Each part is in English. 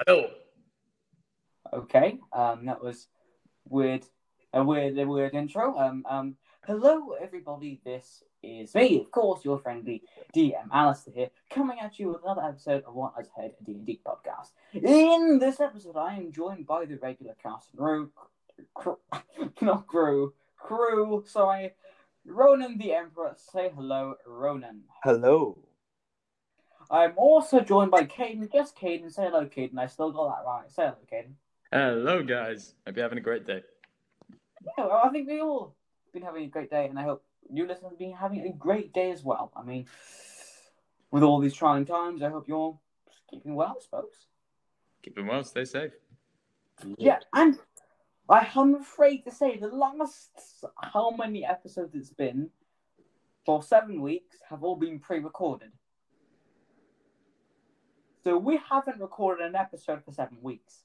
Hello. Okay, that was a weird intro. Hello everybody, this is me, of course, your friendly DM Alistair here, coming at you with another episode of What I've Heard, a D&D podcast. In this episode, I am joined by the regular cast and crew, Ronan the Emperor. Say hello, Ronan. Hello. I'm also joined by Caden. Just Caden. Say hello, Caden. I still got that right. Say hello, Caden. Hello, guys. Hope you're having a great day. Yeah, well, I think we all been having a great day, and I hope you listeners have been having a great day as well. I mean, with all these trying times, I hope you're keeping well, I suppose. Keeping well, stay safe. Yeah, and I'm afraid to say the last how many episodes it's been for 7 weeks have all been pre-recorded. So we haven't recorded an episode for 7 weeks.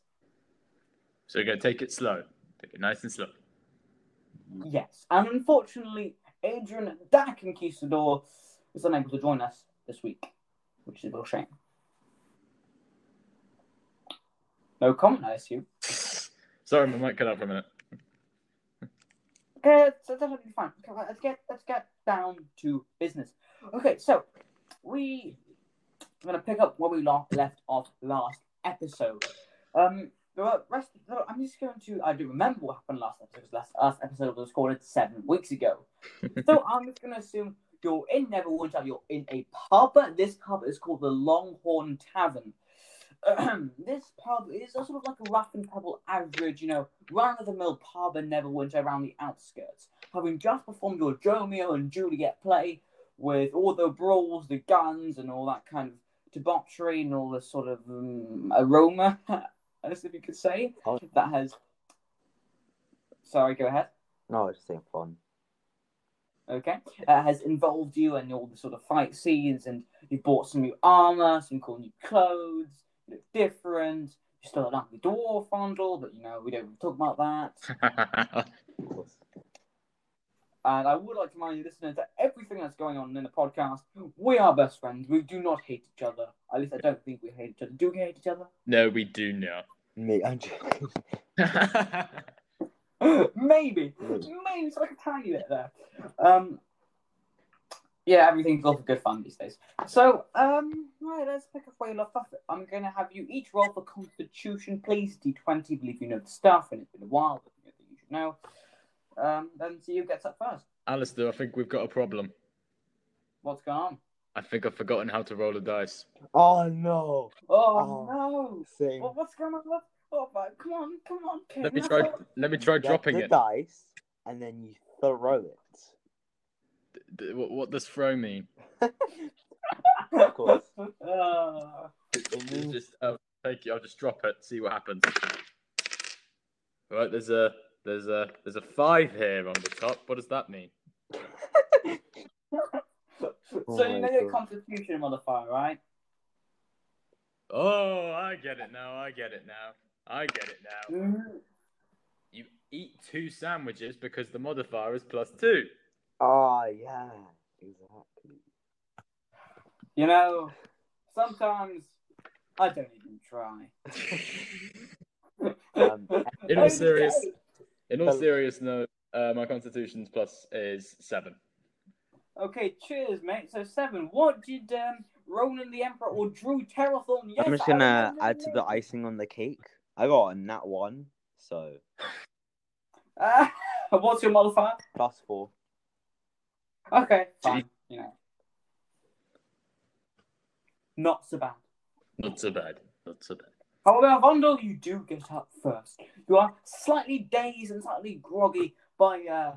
So we're going to take it slow. Take it nice and slow. Yes. And unfortunately, Adrian Dacken-Kisador is unable to join us this week, which is a real shame. No comment, I assume. Sorry, my mic cut out for a minute. Okay, that's definitely fine. Okay, let's get down to business. Okay, so I'm going to pick up where we left off last episode. I do remember what happened last episode, because last episode was recorded 7 weeks ago. So I'm just going to assume you're in Neverwinter, you're in a pub. This pub is called the Longhorn Tavern. This pub is sort of like a rough and pebble average, round-of-the-mill pub in Neverwinter around the outskirts. Having just performed your Romeo and Juliet play, with all the brawls, the guns, and all that kind of debauchery and all the sort of aroma, as if you could say, that has... Sorry, go ahead. No, I was just saying fun. Okay. Has involved you in all the sort of fight scenes, and you bought some new armour, some cool new clothes, you look different, you're still an ugly dwarf, Vondal, but, we don't really talk about that. And I would like to remind you, listeners, that everything that's going on in the podcast, we are best friends. We do not hate each other. At least I don't think we hate each other. Do we hate each other? No, we do not. Me, I'm joking. Maybe it's like a tiny bit there. Yeah, everything's all for good fun these days. So, right, let's pick up where you left off. I'm going to have you each roll for Constitution, please. D20, I believe you know the stuff, and it's been a while, but you should know. Then see who gets up first. Alistair, I think we've got a problem. What's going on? I think I've forgotten how to roll the dice. Oh, no. Oh, no. Well, what's going on? Oh, come on. Ken. Let me try dropping it. You get the dice, and then you throw it. What does throw mean? Of course. I'll just drop it, see what happens. All right, There's a 5 here on the top. What does that mean? Your Constitution modifier, right? Oh, I get it now. Mm-hmm. You eat 2 sandwiches because the modifier is +2. Oh, yeah. Exactly. Sometimes I don't even try. In all seriousness, my Constitution's plus is 7. Okay, cheers, mate. So 7. What did Ronan the Emperor or Drew Terethorn? Yes, I'm just gonna add to the icing on the cake. I got a nat 1, so. What's your modifier? +4. Okay, fine. Not so bad. However, Vondal, you do get up first. You are slightly dazed and slightly groggy by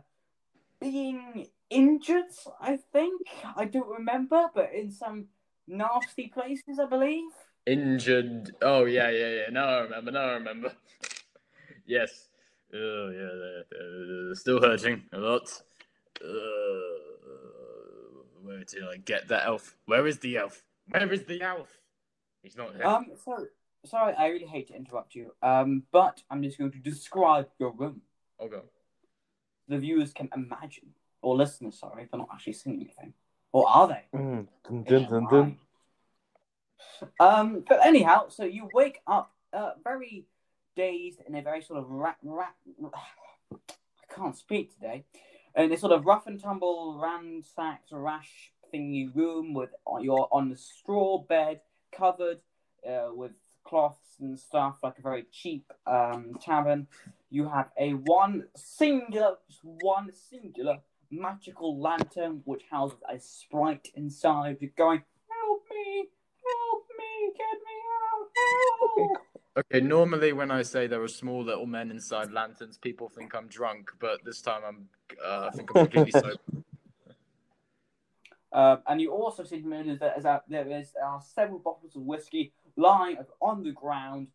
being injured, I think. I don't remember, but in some nasty places, I believe. Injured. Oh, yeah. Now I remember. Yes. Oh, yeah. Still hurting a lot. Where did I get that elf? Where is the elf? He's not here. Sorry, I really hate to interrupt you, but I'm just going to describe your room. Okay. The viewers can imagine, or listeners, sorry, they're not actually seeing anything. Or are they? Dun, dun, dun, dun. But anyhow, so you wake up very dazed and they're very sort of I can't speak today. And this sort of rough and tumble, ransacked, rash thingy room with you're on the straw bed covered with cloths and stuff, like a very cheap tavern. You have a one singular magical lantern which houses a sprite inside. You're going, help me, get me out, help! Okay, normally when I say there are small little men inside lanterns, people think I'm drunk, but this time I think I'm completely sober. And you also see that there are several bottles of whiskey lying on the ground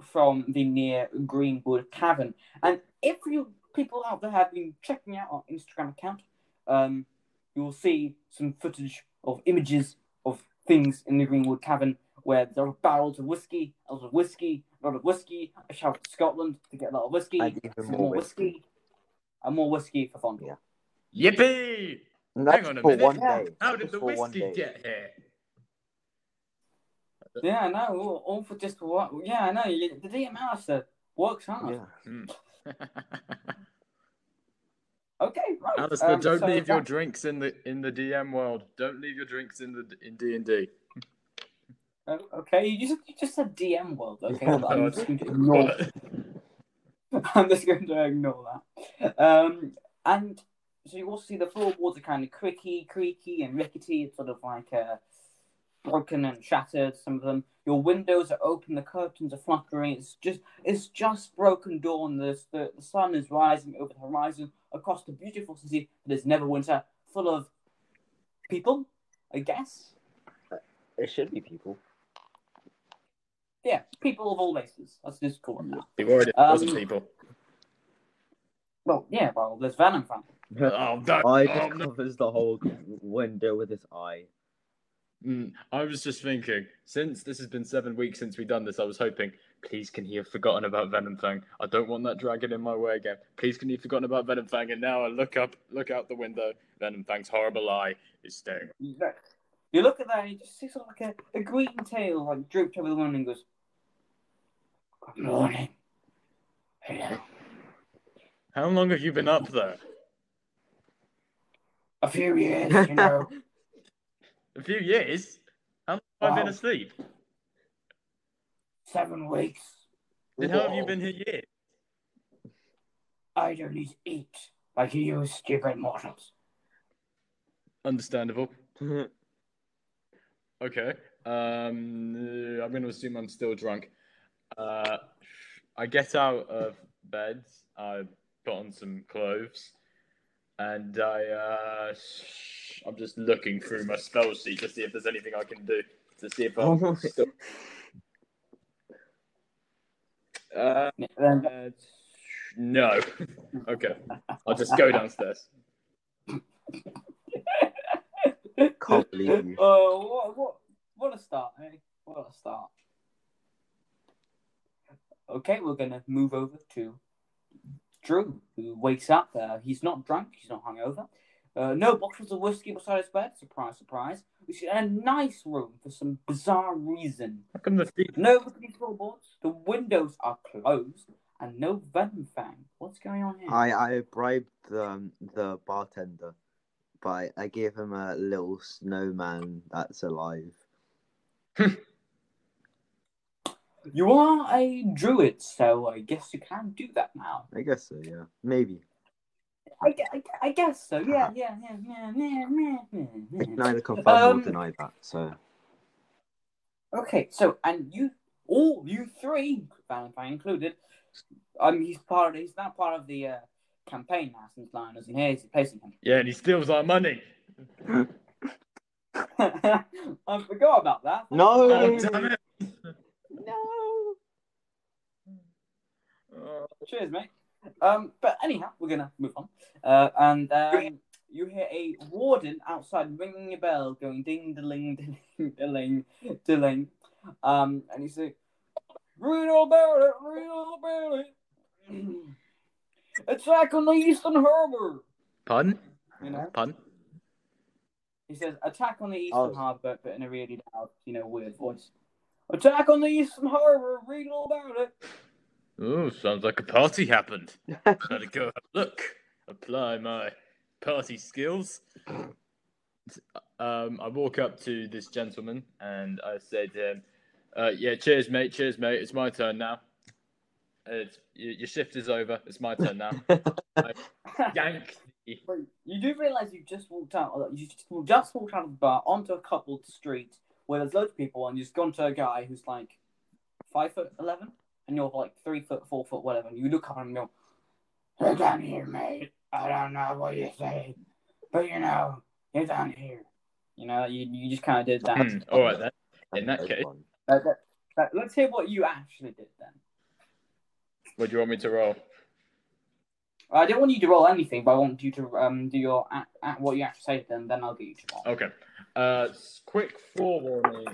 from the near Greenwood Cavern. And if you people out there have been checking out our Instagram account, you will see some footage of images of things in the Greenwood Cavern, where there are barrels of whiskey, a lot of whiskey, a lot of whiskey. I shout to Scotland to get a lot of whiskey, and even more whiskey, and more whiskey for Vondal. Yeah. Yippee! Hang on a minute. How did the whiskey get here? Yeah, no, all for just what? Yeah, no, the DM Alistair works hard. Yeah. Okay, right. Alistair, don't leave your drinks in the DM world. Don't leave your drinks in D&D. Okay, you just said DM world. Okay, I'm just going to ignore that. I'm just going to ignore that. And so you also see the floorboards are kind of creaky, and rickety. It's sort of like broken and shattered. Some of them. Your windows are open. The curtains are fluttering. It's just broken dawn. The sun is rising over the horizon across the beautiful city that is Neverwinter, full of people, I guess. It should be people. Yeah, people of all races. That's just cool one now. Be worried if it wasn't people. Well, yeah, there's Venomfang. Oh, that covers the whole window with his eye. I was just thinking, since this has been 7 weeks since we've done this, I was hoping, please can he have forgotten about Venomfang? I don't want that dragon in my way again. Please can he have forgotten about Venomfang? And now I look out the window, Venomfang's horrible eye is staring. Exactly. You look at that and you just see sort of like a green tail like drooped over the morning and goes, good morning. Hello. How long have you been up there? A few years, you know. A few years? How long have I been asleep? 7 weeks. Then how have you been here yet? I don't need to eat like you stupid mortals. Understandable. Okay, I'm going to assume I'm still drunk. I get out of bed, I put on some clothes, and I'm just looking through my spell sheet to see if there's anything I can do, to see if I'm still... no. Okay, I'll just go downstairs. Can't believe you. What a start, eh? What a start. Okay, we're going to move over to Drew, who wakes up. He's not drunk, he's not hungover. No bottles of whiskey beside his bed. Surprise, surprise. Which is a nice room for some bizarre reason. How come no control boards, the windows are closed, and no Venomfang. What's going on here? I bribed the bartender. I gave him a little snowman that's alive. You are a druid, so I guess you can do that now. I guess so, yeah. Maybe. I guess so, yeah, yeah. Neither confirm nor deny that, so... Okay, so, and you three, Valentine included, he's now part of the... campaign now since Lion isn't here, he's replacing him. Yeah, and he steals our money. I forgot about that. No! Oh, damn it. No! Cheers, mate. But anyhow, we're going to move on. And you hear a warden outside ringing a bell, going ding-da-ling, ding-da-ling, ding-da-ling. And he's like, read all about it, read all about it. It's like on the Eastern Harbour. Pardon? You know? Pardon? He says, attack on the Eastern Harbour, but in a really loud, weird voice. Attack on the Eastern Harbour. Read all about it. Ooh, sounds like a party happened. Gotta go have a look. Apply my party skills. I walk up to this gentleman and I say to him, yeah, cheers, mate. It's my turn now. Your shift is over. It's my turn now. Yank. You do realise you just walked out. You just walked out of the bar onto a cobbled street where there's loads of people, and you've gone to a guy who's like 5'11", and you're like 3', 4', whatever. And you look up and go, "You're down here, mate. I don't know what you're saying, but you know, you're down here." You know, you just kind of did that. All right then. In that case, let's hear what you actually did then. What do you want me to roll? I don't want you to roll anything, but I want you to do your what you actually say. Then I'll get you to roll. Okay. Quick forewarning.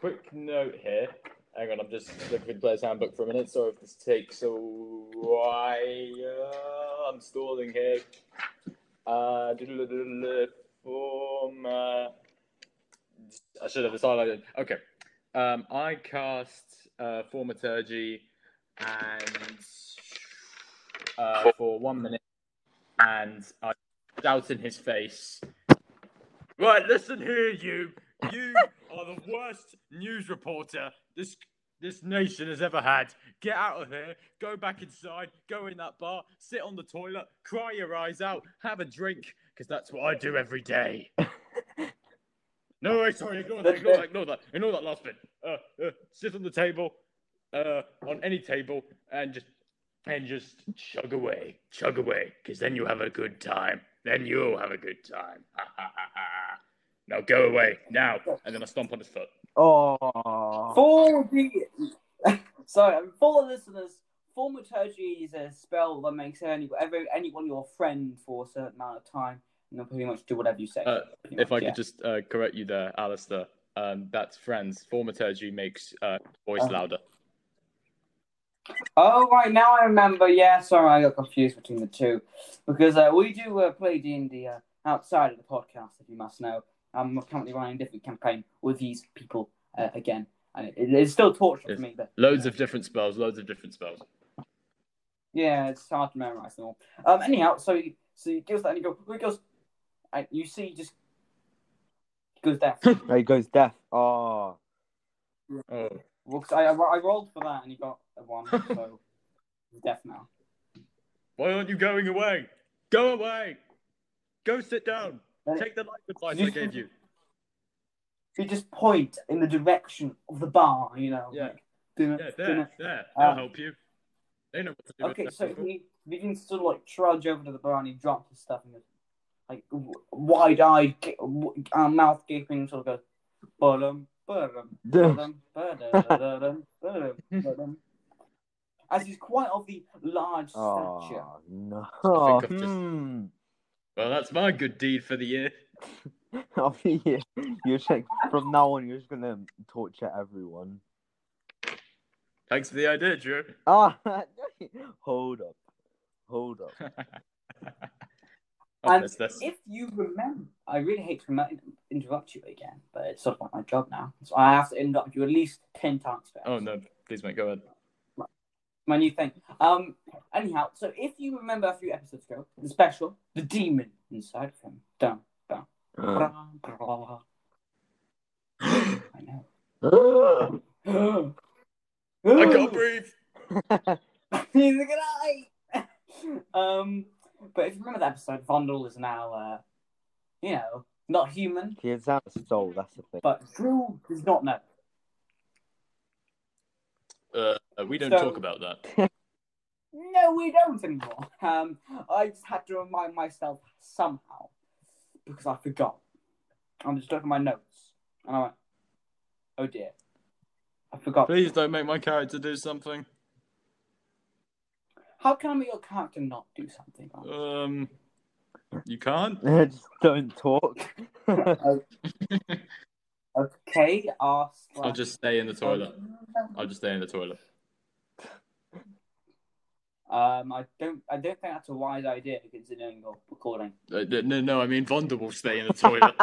Quick note here. Hang on, I'm just looking at the player's handbook for a minute. Sorry if this takes a while. I'm stalling here. I should have this highlighted. Okay. I cast Thaumaturgy and for 1 minute, and I shout in his face, "Right, listen here, you are the worst news reporter this nation has ever had. Get out of here, go back inside, go in that bar, sit on the toilet, cry your eyes out, have a drink, because that's what I do every day." No, wait, sorry, ignore that last bit. Sit on the table, on any table, and just chug away, because then you have a good time. Then you'll have a good time. Now go away, now. And then I stomp on his foot. Oh. For the listeners, Thaumaturgy is a spell that makes anyone your friend for a certain amount of time, and they'll pretty much do whatever you say. If I could just correct you there, Alistair, that's friends. Thaumaturgy makes voice louder. Oh, right, now I remember. Yeah, sorry, I got confused between the two. Because we do play D&D outside of the podcast, if you must know. I'm currently running a different campaign with these people again. And it's still torture for me. But, loads of different spells. Yeah, it's hard to memorize them all. Anyhow, so he gives that and he goes, and you see, just goes deaf. He goes deaf. Oh. Oh. Well, I rolled for that and he got a 1, so he's deaf now. Why aren't you going away? Go away! Go sit down! Take the life advice I gave you. You just point in the direction of the bar, you know. Yeah, like, there. I'll help you. They know what to do. Okay, so he begins to like trudge over to the bar and he drops his stuff and goes, like, wide-eyed, mouth gaping, sort of goes, as he's quite of the large stature. No. Well, that's my good deed for the year. Of the year. You're check from now on, you're just gonna torture everyone. Thanks for the idea, Drew. Hold up. And if you remember, I really hate to interrupt you again, but it's sort of like my job now. So I have to interrupt you at least 10 times first. Oh, no. Please, mate, go ahead. My new thing. Anyhow, so if you remember a few episodes ago, the special, the demon inside of him. Dun, dun. I know. I can't breathe. He's a good eye. But if you remember that episode, Vondal is now, not human. He is out of soul, that's the thing. But Drew does not know. We don't talk about that. No, we don't anymore. I just had to remind myself somehow, because I forgot. I'm just looking at my notes, and I went, oh dear, I forgot. Please don't make my character do something. How can I make your character not do something? You can't? Just don't talk. Okay, I'll just stay in the toilet. I don't think that's a wise idea, considering you're recording. No, I mean Vonda will stay in the toilet.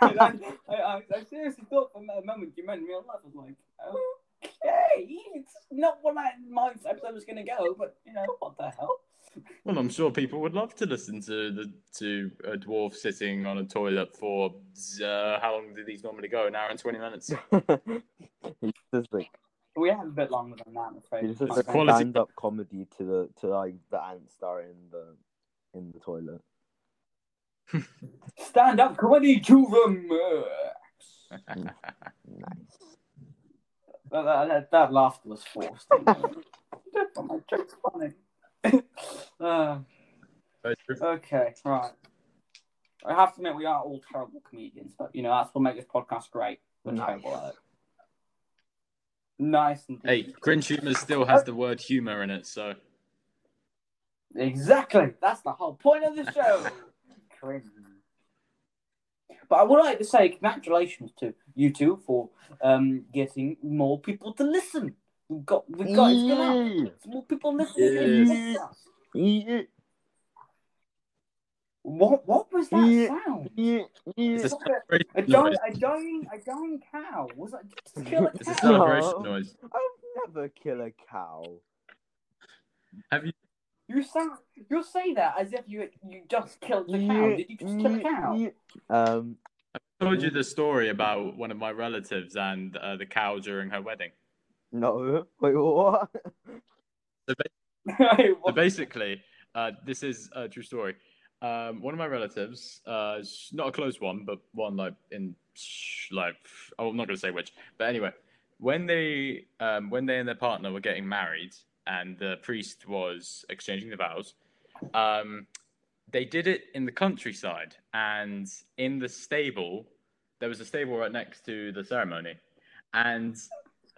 I seriously thought for a moment, you in real life. I was like, okay, it's not what I mindset I was going to go, but you know, what the hell? Well, I'm sure people would love to listen to a dwarf sitting on a toilet for how long do these normally go? An hour and 20 minutes. We have a bit longer than that, I'm afraid. It's just a stand-up comedy to like the ants that are in the toilet. Stand-up comedy to the max. Nice. That laughter was forced. My joke's funny. Okay, right. I have to admit we are all terrible comedians, but you know that's what makes this podcast great. We're terrible at it. Nice and deep. Hey, cringe humor still has the word humor in it, so exactly. That's the whole point of the show. Cringe. But I would like to say congratulations to you two for getting more people to listen. We've got it's going up. More people listening. Yeah. What was that sound? A dying cow. Was that just kill a cow? It's a celebration noise. I've never kill a cow. Have you? You say that as if you just killed the cow. Did you just kill a cow? I told you the story about one of my relatives and the cow during her wedding. No, wait, what? So basically, this is a true story. One of my relatives, not a close one, but one I'm not going to say which. But anyway, when they and their partner were getting married and the priest was exchanging the vows, they did it in the countryside and in the stable. There was a stable right next to the ceremony, and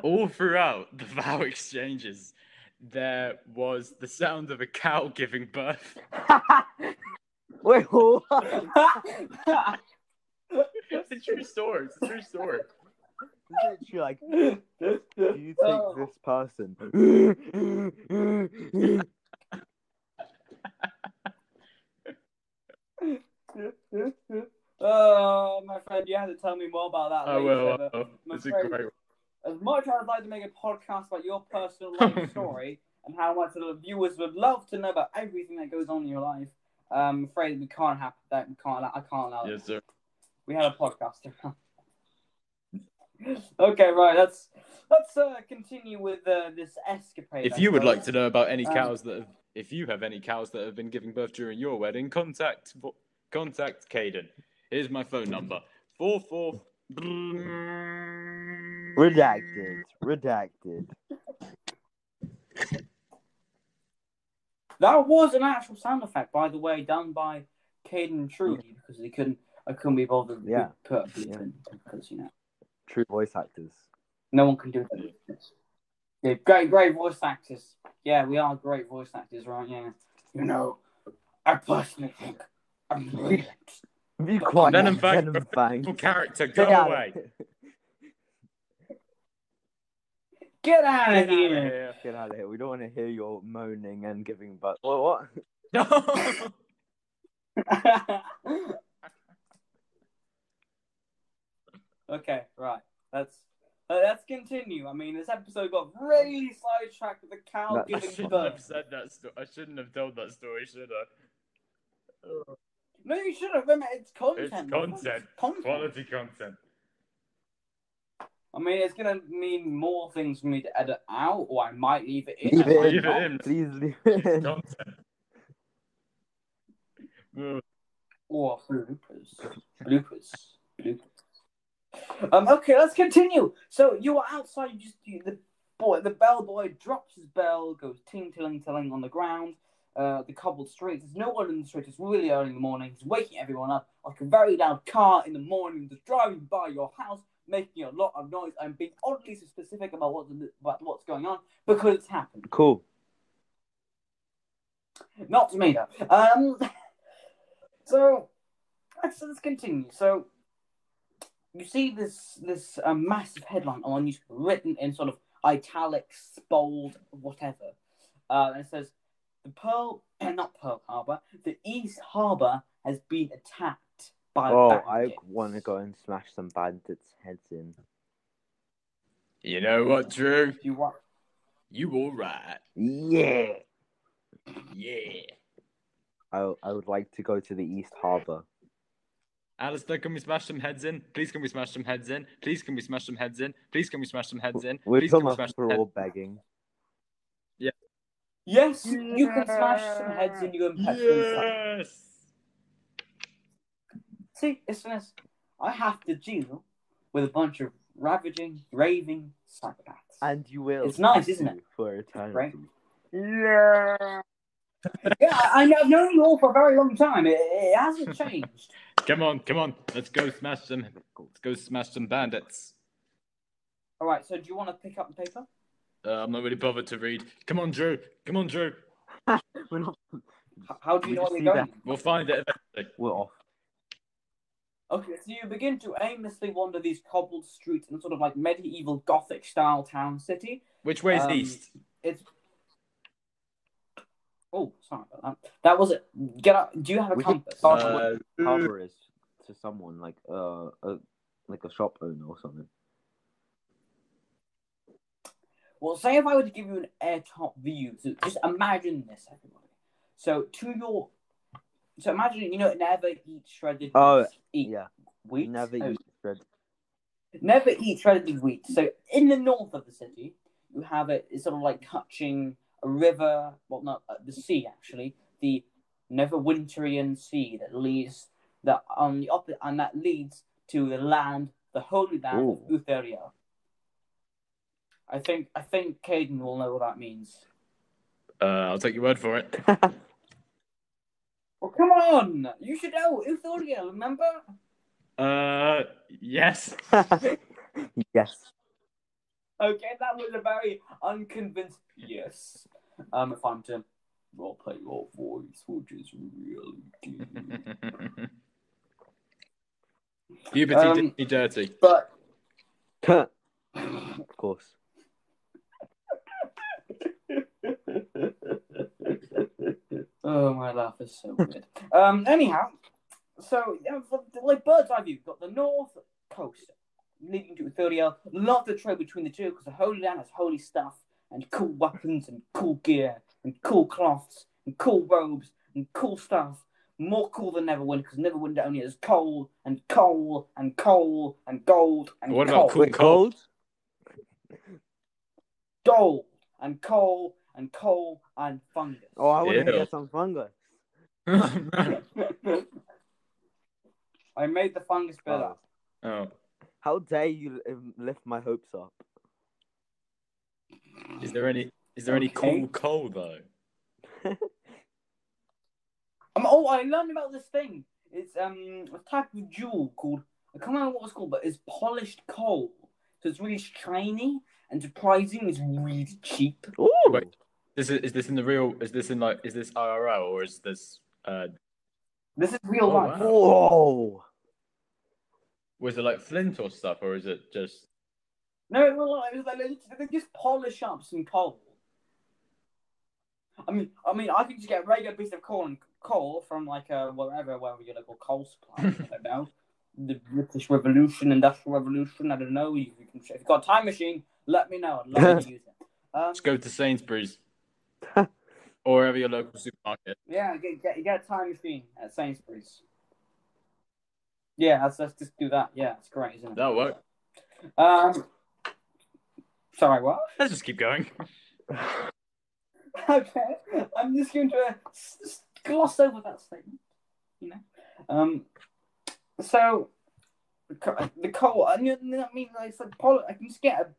all throughout the vow exchanges, there was the sound of a cow giving birth. Wait, what? It's a true story. It's a true story. Literally, like, do you take this person? Oh, my friend, you have to tell me more about that. I will. It's a great one. As much as I'd like to make a podcast about your personal life story and how much the viewers would love to know about everything that goes on in your life, I'm afraid we can't have that. I can't allow that. Yes, sir. We had a podcast. Okay, right. Let's continue with this escapade. If you would like to know about any cows if you have any cows that have been giving birth during your wedding, contact Caden. Here's my phone number: 44. Redacted. That was an actual sound effect, by the way, done by Caden Trudy because I couldn't be bothered to put up because you know true voice actors. No one can do that. Yeah, great voice actors. Yeah, we are great voice actors, right? Yeah, you know, I personally think I'm brilliant. Be quiet, Venomfang. Character, go away. Get out of here! Get out of here. We don't want to hear your moaning and giving birth. What? No! Okay, right. Let's continue. I mean, this episode got really sidetracked with the cow giving birth. I shouldn't have told that story, should I? Oh. No, you should have. Remember, it's content. Quality content. I mean, it's going to mean more things for me to edit out, or I might leave it in. Leave it in. Please leave it in. Content. Or bloopers. Okay, let's continue. So you were outside. You just the bellboy drops his bell, goes ting-tilling on the ground. The cobbled streets. There's no one in the street. It's really early in the morning. He's waking everyone up. Like a very loud car in the morning, just driving by your house, making a lot of noise. I'm being oddly specific about what's going on because it's happened. Cool. Not to me, though. So let's continue. So you see this massive headline on news written in sort of italics, bold, whatever, and it says. The East Harbour has been attacked by bandits. I want to go and smash some bandits' heads in. You know what, Drew? You what? You all right? Yeah. Yeah. I would like to go to the East Harbour. Alistair, can we smash some heads in? Please, can we smash some heads in? Please, can we smash some heads in? Please, can we smash some heads in? We're all begging. Yeah. Yes, you can smash some heads in. You can pet them. Yes. See, it's nice. I have to deal with a bunch of ravaging, raving psychopaths. And you will. It's nice, isn't it? For a time. Right? Yeah. Yeah, I've known you all for a very long time. It hasn't changed. Come on. Let's go smash some bandits. All right, so do you want to pick up the paper? I'm not really bothered to read. Come on, Drew. We're not... How do you know where we're going? We'll find it eventually. We're off. Okay, so you begin to aimlessly wander these cobbled streets in a sort of like medieval Gothic-style town city. Which way is east? It's... Oh, sorry about that. That was it. Get up. Do you have a compass? Harbour is to someone like a shop owner or something. Well, say if I were to give you an airtop view, so just imagine this, everybody. So imagine never eat shredded. Wheat. Never eat shredded wheat. So in the north of the city, you have it's sort of like touching a river, the sea actually, the Neverwinterian sea that leads to the land, the holy land of Utheria. I think Caden will know what that means. I'll take your word for it. Well, come on! You should know Utheria, remember? Yes. Yes. Okay, that was a very unconvinced yes. If I'm to roleplay your voice, which is really deep. Puberty dirty. But... Of course. Oh, my laugh is so weird. Anyhow, so, like, bird's eye view, you've got the north coast leading to Utheria. Love the trade between the two, because the Holy Land has holy stuff, and cool weapons, and cool gear, and cool cloths, and cool robes, and cool stuff. More cool than Neverwinter, because Neverwinter only has coal, and coal, and coal, and gold, and what coal. What about cool gold? Gold, and coal, and coal and fungus. Oh, I want to get some fungus. I made the fungus better. Oh. How dare you lift my hopes up? Is there any cool coal though? I learned about this thing. It's a type of jewel called, I can't remember what it's called, but it's polished coal. So it's really shiny and surprising. It's really cheap. Ooh. Wait. Is this IRL or is this This is real life. Wow. Whoa! Was it like flint or stuff, or is it just? No, they just polish up some coal. I mean, I could just get a regular piece of coal from like wherever your local coal supply. I don't know, the British Revolution, Industrial Revolution. I don't know. If you've got a time machine, let me know. I'd love to use it. Let's go to Sainsbury's or wherever your local supermarket. Yeah, get a time machine at Sainsbury's. Yeah, let's just do that. Yeah, it's great, isn't it? That'll work. Sorry, what? Let's just keep going. Okay, I'm just going to gloss over that statement. So the coal. I can just get a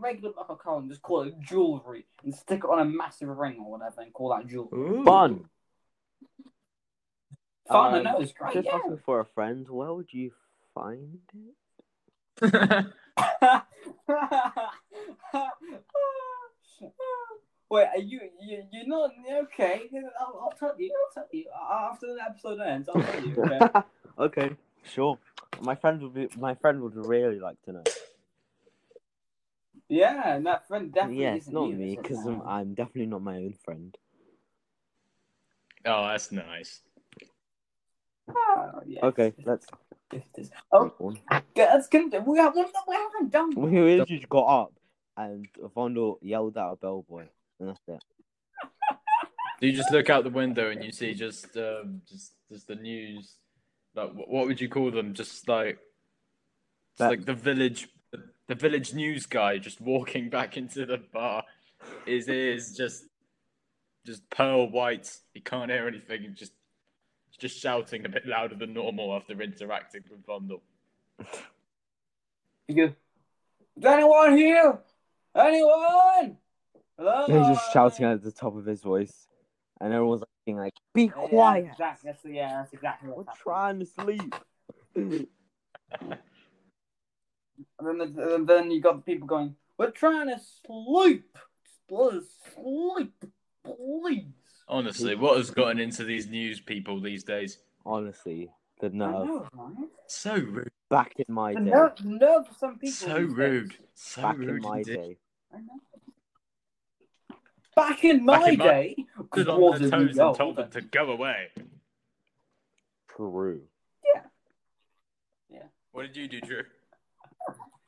regular buck of coal and just call it jewellery and stick it on a massive ring or whatever and call that jewellery. Fun, I know, it's great. Just asking for a friend, where would you find it? Wait, are you're not... Okay, I'll tell you, After the episode ends, I'll tell you, okay? Okay, sure. My friend would really like to know. Yeah, and that friend definitely isn't not you, me, because I'm definitely not my own friend. Oh, that's nice. Oh, yes. Okay, let's Oh, that's good. We haven't done. We just got up and Vondal yelled at a bellboy, and that's it. So you just look out the window and you see just the news. Like, what would you call them? Just like the village news guy just walking back into the bar. His ears just pearl white. He can't hear anything. He's just shouting a bit louder than normal after interacting with Vondal. Is anyone here? Anyone? Hello? He's just shouting at the top of his voice, and everyone's being like, "Be quiet!" Yeah, exactly. That's exactly what happened. We're trying to sleep. And then you got the people going, "We're trying to sleep. Let us sleep, please." Honestly, what has gotten into these news people these days? Honestly, the nerve. I know, right? So rude. Back in my day. The nerve for some people. So rude. So back rude in my indeed. Day. I know. Back in my day. Stood on their toes and told them to go away. True. Yeah. What did you do, Drew?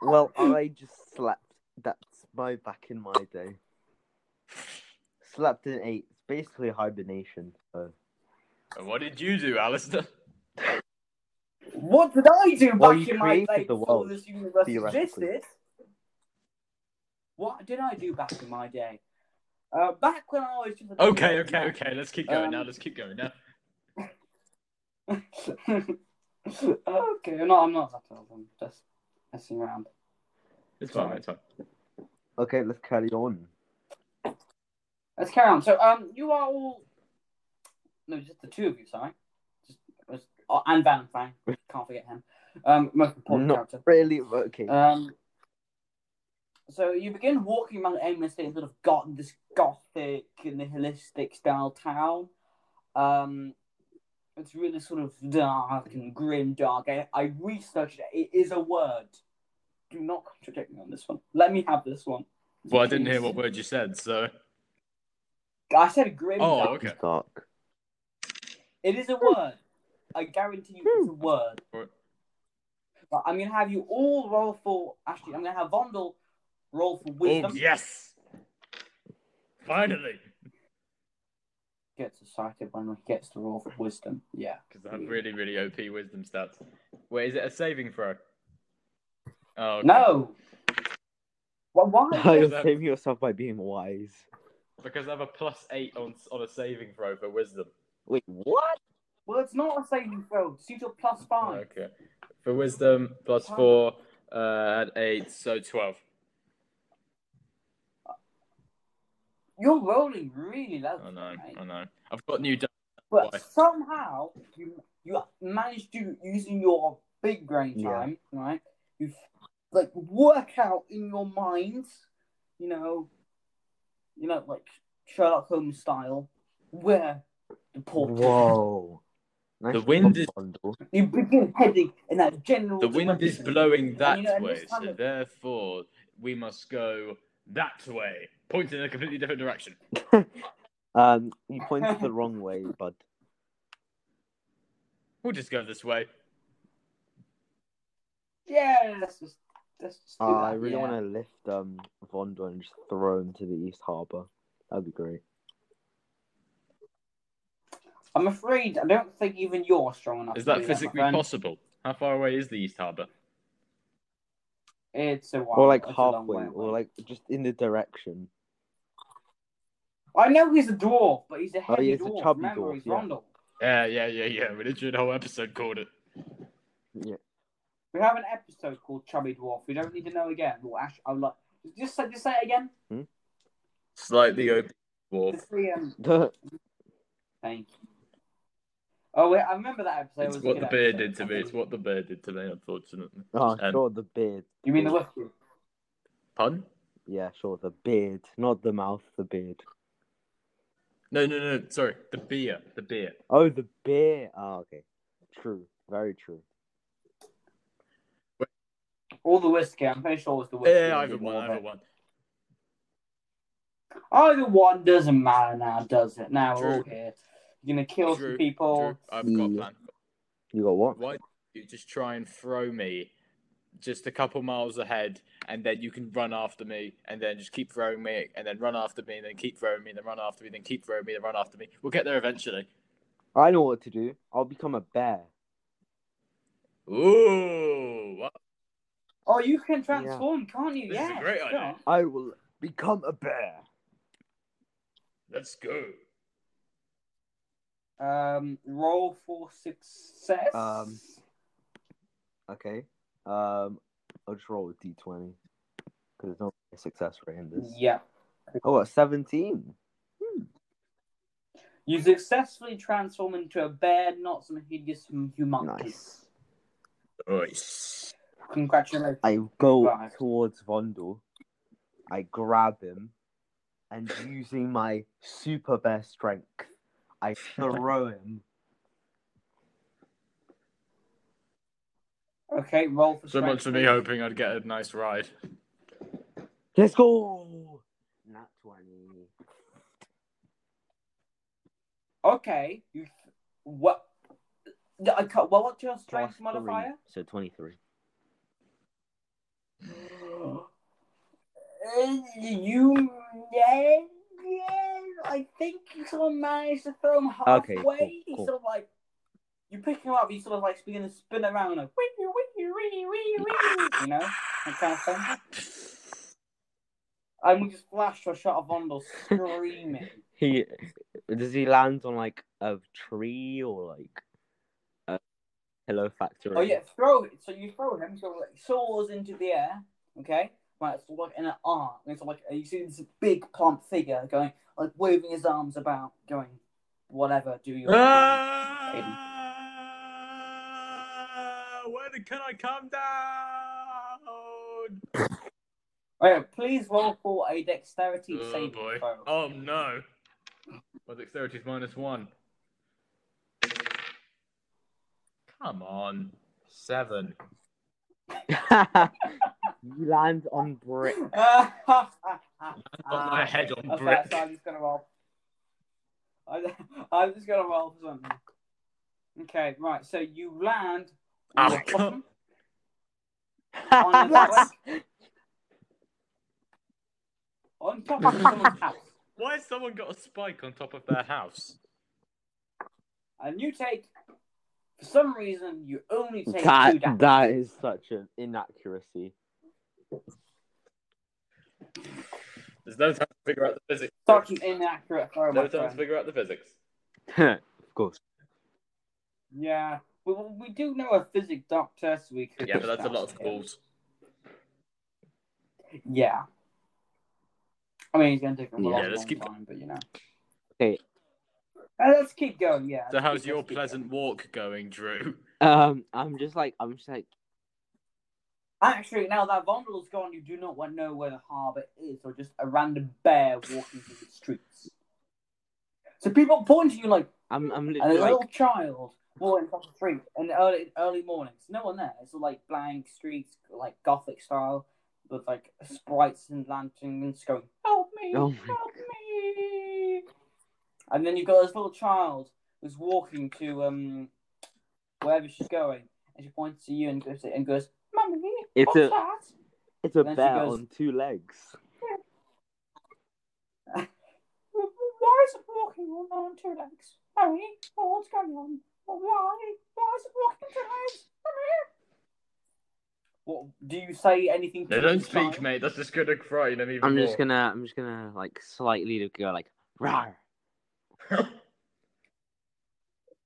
Well, I just slept. That's my back in my day. Slept and ate. Basically hibernation. So. What did you do, Alistair? What did I do back in my day before this universe existed? What did I do back in my day? Back when I was just a okay. Let's keep going now. Okay, I'm not that old. I'm just messing around. It's fine. Okay, let's carry on. So, you are all... No, just the two of you, sorry. And Venomfang. Can't forget him. Most important character. Really? Okay. So, you begin walking around aimlessly in sort of this gothic, nihilistic style town. It's really sort of dark and grim, dark. I researched it. It is a word. Do not contradict me on this one. Let me have this one. Well, I didn't hear what word you said, so... I said grim. Oh, okay. Dark. It is a word. I guarantee you it's a word. But I'm going to have you all roll for... Actually, I'm going to have Vondal roll for wisdom. Oh, yes! Finally! Gets excited when he gets to roll for wisdom. Yeah. Because I have really, really OP wisdom stats. Wait, is it a saving throw? Oh, okay. No! Well, why? You're saving yourself by being wise. Because I have a +8 on a saving throw for wisdom. Wait, what? Well, it's not a saving throw. It's usually +5. Okay. For wisdom, +4, add 8, so 12. You're rolling really low. I know, mate. I know. I've got new... But somehow, you managed to, using your big brain time, right? You, like, work out in your mind, you know, like Sherlock Holmes style, where the port. Whoa. Nice. The wind is... You begin heading in that general... The wind is blowing that way, so therefore we must go that way. Point in a completely different direction. You pointed the wrong way, bud. We'll just go this way. Yeah, let's just do that. I really want to lift Vondal and just throw him to the East Harbour. That'd be great. I'm afraid I don't think even you're strong enough. Is that physically possible? How far away is the East Harbour? It's a while. Or like halfway, or like just in the direction. I know he's a dwarf, but he's a heavy dwarf. A chubby dwarf. He's Vondal. Yeah. We literally the whole episode called it. Yeah. We have an episode called Chubby Dwarf. We don't need to know again. Well, Ash, I would like just say it again. Slightly open dwarf. Thank you. Oh, I remember that episode. It's what the beard did to me. It's what the beard did to me, unfortunately. Oh, sure, the beard. You mean the whiskey? Pun? Yeah, sure, the beard, not the mouth, the beard. No. Sorry, the beer. Oh, the beer. Oh, okay. True. Very true. All the whiskey, I'm pretty sure it's the whiskey. Yeah, either one. Either one doesn't matter now, does it? Now we're all here. You're going to kill some people. I've got a plan. You got what? Why, you just try and throw me just a couple miles ahead, and then you can run after me, and then just keep throwing me, and then run after me, and then keep throwing me, and then run after me, then keep throwing me, then run after me. We'll get there eventually. I know what to do. I'll become a bear. Ooh. What? Oh, you can transform, can't you? This is a great idea. I will become a bear. Let's go. Roll for success. Okay. I'll just roll with D20 because there's no success rate in this. Yeah. Oh, a 17. You successfully transform into a bear, not some hideous humongous. Nice. Congratulations. I go towards Vondal. I grab him, and using my super bear strength, I throw him. Okay, roll for strength. So much for me hoping I'd get a nice ride. Let's go! Nat 20. Okay, you... What? Well, what's your strength modifier? So 23. I think you sort of managed to throw him halfway. Okay, cool. Sort of like... You pick him up, you sort of like begin to spin around like... You know? That kind of thing. And we just flash to a shot of Vondal screaming. Does he land on like a tree or like a pillow factory? Oh yeah, throw it. So you throw him, so he soars into the air. Okay, right. It's like in an arc. It's like you see this big plump figure going, like waving his arms about, going, whatever. Do your where can I come down? Please roll for a dexterity saving throw. Oh no. My dexterity is -1. Come on. 7. You land on brick. On my head on brick. So I'm just going to roll. I'm just going to roll for something. Okay, right. So you land on the bottom. On top of someone's house. Why has someone got a spike on top of their house? And you take, for some reason, you only take 2 damage. That is such an inaccuracy. There's no time to figure out the physics. Such an inaccurate throw, no time to figure out the physics. Of course. Yeah, well, we do know a physics doctor, so we could... Yeah, but that's a lot of calls. Yeah. I mean, he's going to take him a long time, but you know. Okay. Let's keep going, So how's your pleasant walk going, Drew? I'm just like... Actually, now that Vondal's gone, you do not know where the harbour is, or just a random bear walking through the streets. So people point to you like... I'm literally a little child walking across the street in the early mornings. No one there. It's all like blank streets, like Gothic style. With like sprites and lanterns going, help me, help me. And then you've got this little child who's walking to wherever she's going, and she points to you and goes, Mummy, what's that? It's a bear on 2 legs. Yeah. Why is it walking on 2 legs? Mummy, what's going on? Why is it walking on 2 legs? Mummy. What, do you say anything? They don't speak, mate. That's just gonna frighten them even more. I'm just gonna like slightly go like rawr.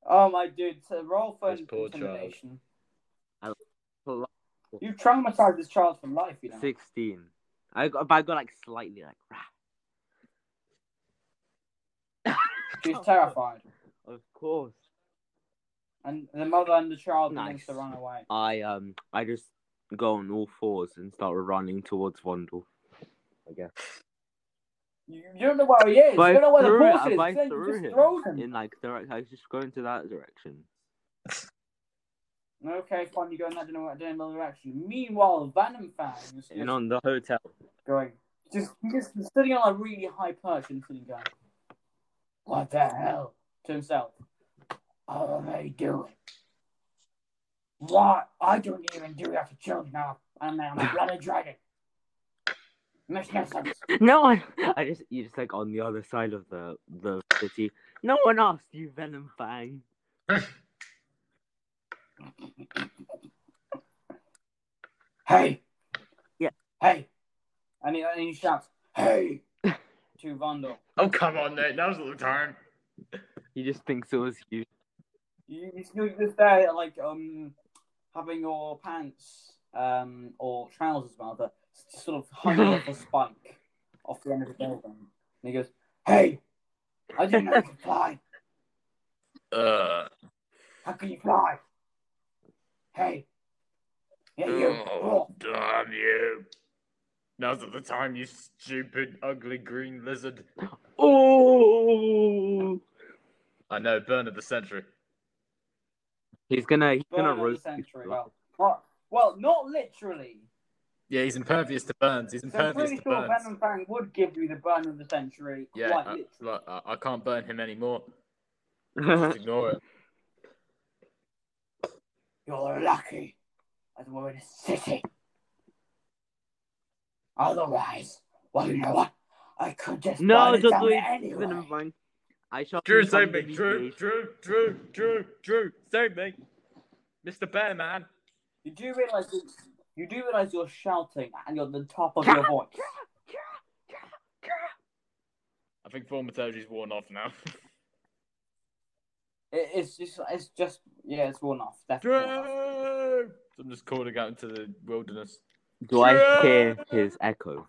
Oh my dude! So roll for intimidation. You traumatized this child for life, you know. 16. I got like slightly like rawr. She's terrified. Of course. And the mother and the child begins to run away. I just go on all fours and start running towards Vondal, I guess. You don't know where he is. You don't know where the horse is. I threw him in like direct. I was just going to that direction. Okay, fine. You go in that general direction. Meanwhile, Venomfang is in on the hotel. Going just sitting on a really high perch and sitting going, what the hell? To himself. How are they doing? What? I don't even do that for children. I'm a bloody dragon. Makes no sense. No one. You're just like on the other side of the city. No one asked you, Venomfang. Hey. Yeah. Hey. Any shouts? Hey. To Vondal. Oh come on, Nate. That was a little turn. He just thinks it was you. You still just there, like having your pants or trousers rather sort of hung off a spike off the end of the building. And he goes, "Hey, I didn't know you could fly. How can you fly? Hey, yeah, you. Oh, damn you! Now's not the time, you stupid, ugly green lizard. Oh, I know, burn of the century." He's gonna roast you. Well, not literally. Yeah, he's impervious to burns. I'm pretty sure Venomfang would give you the burn of the century. Yeah, quite literally. Look, I can't burn him anymore. Just ignore it. You're lucky that we're in a city. Otherwise, well, you know what? I could just burn it down anyway. Venomfang. Drew, save me! Drew, save me! Mr. Bear Man! You do realize you're shouting and you're at the top of your voice. I think Formatergi's worn off now. It's worn off. Definitely. Drew! I'm just calling out into the wilderness. Do Drew! I hear his echo?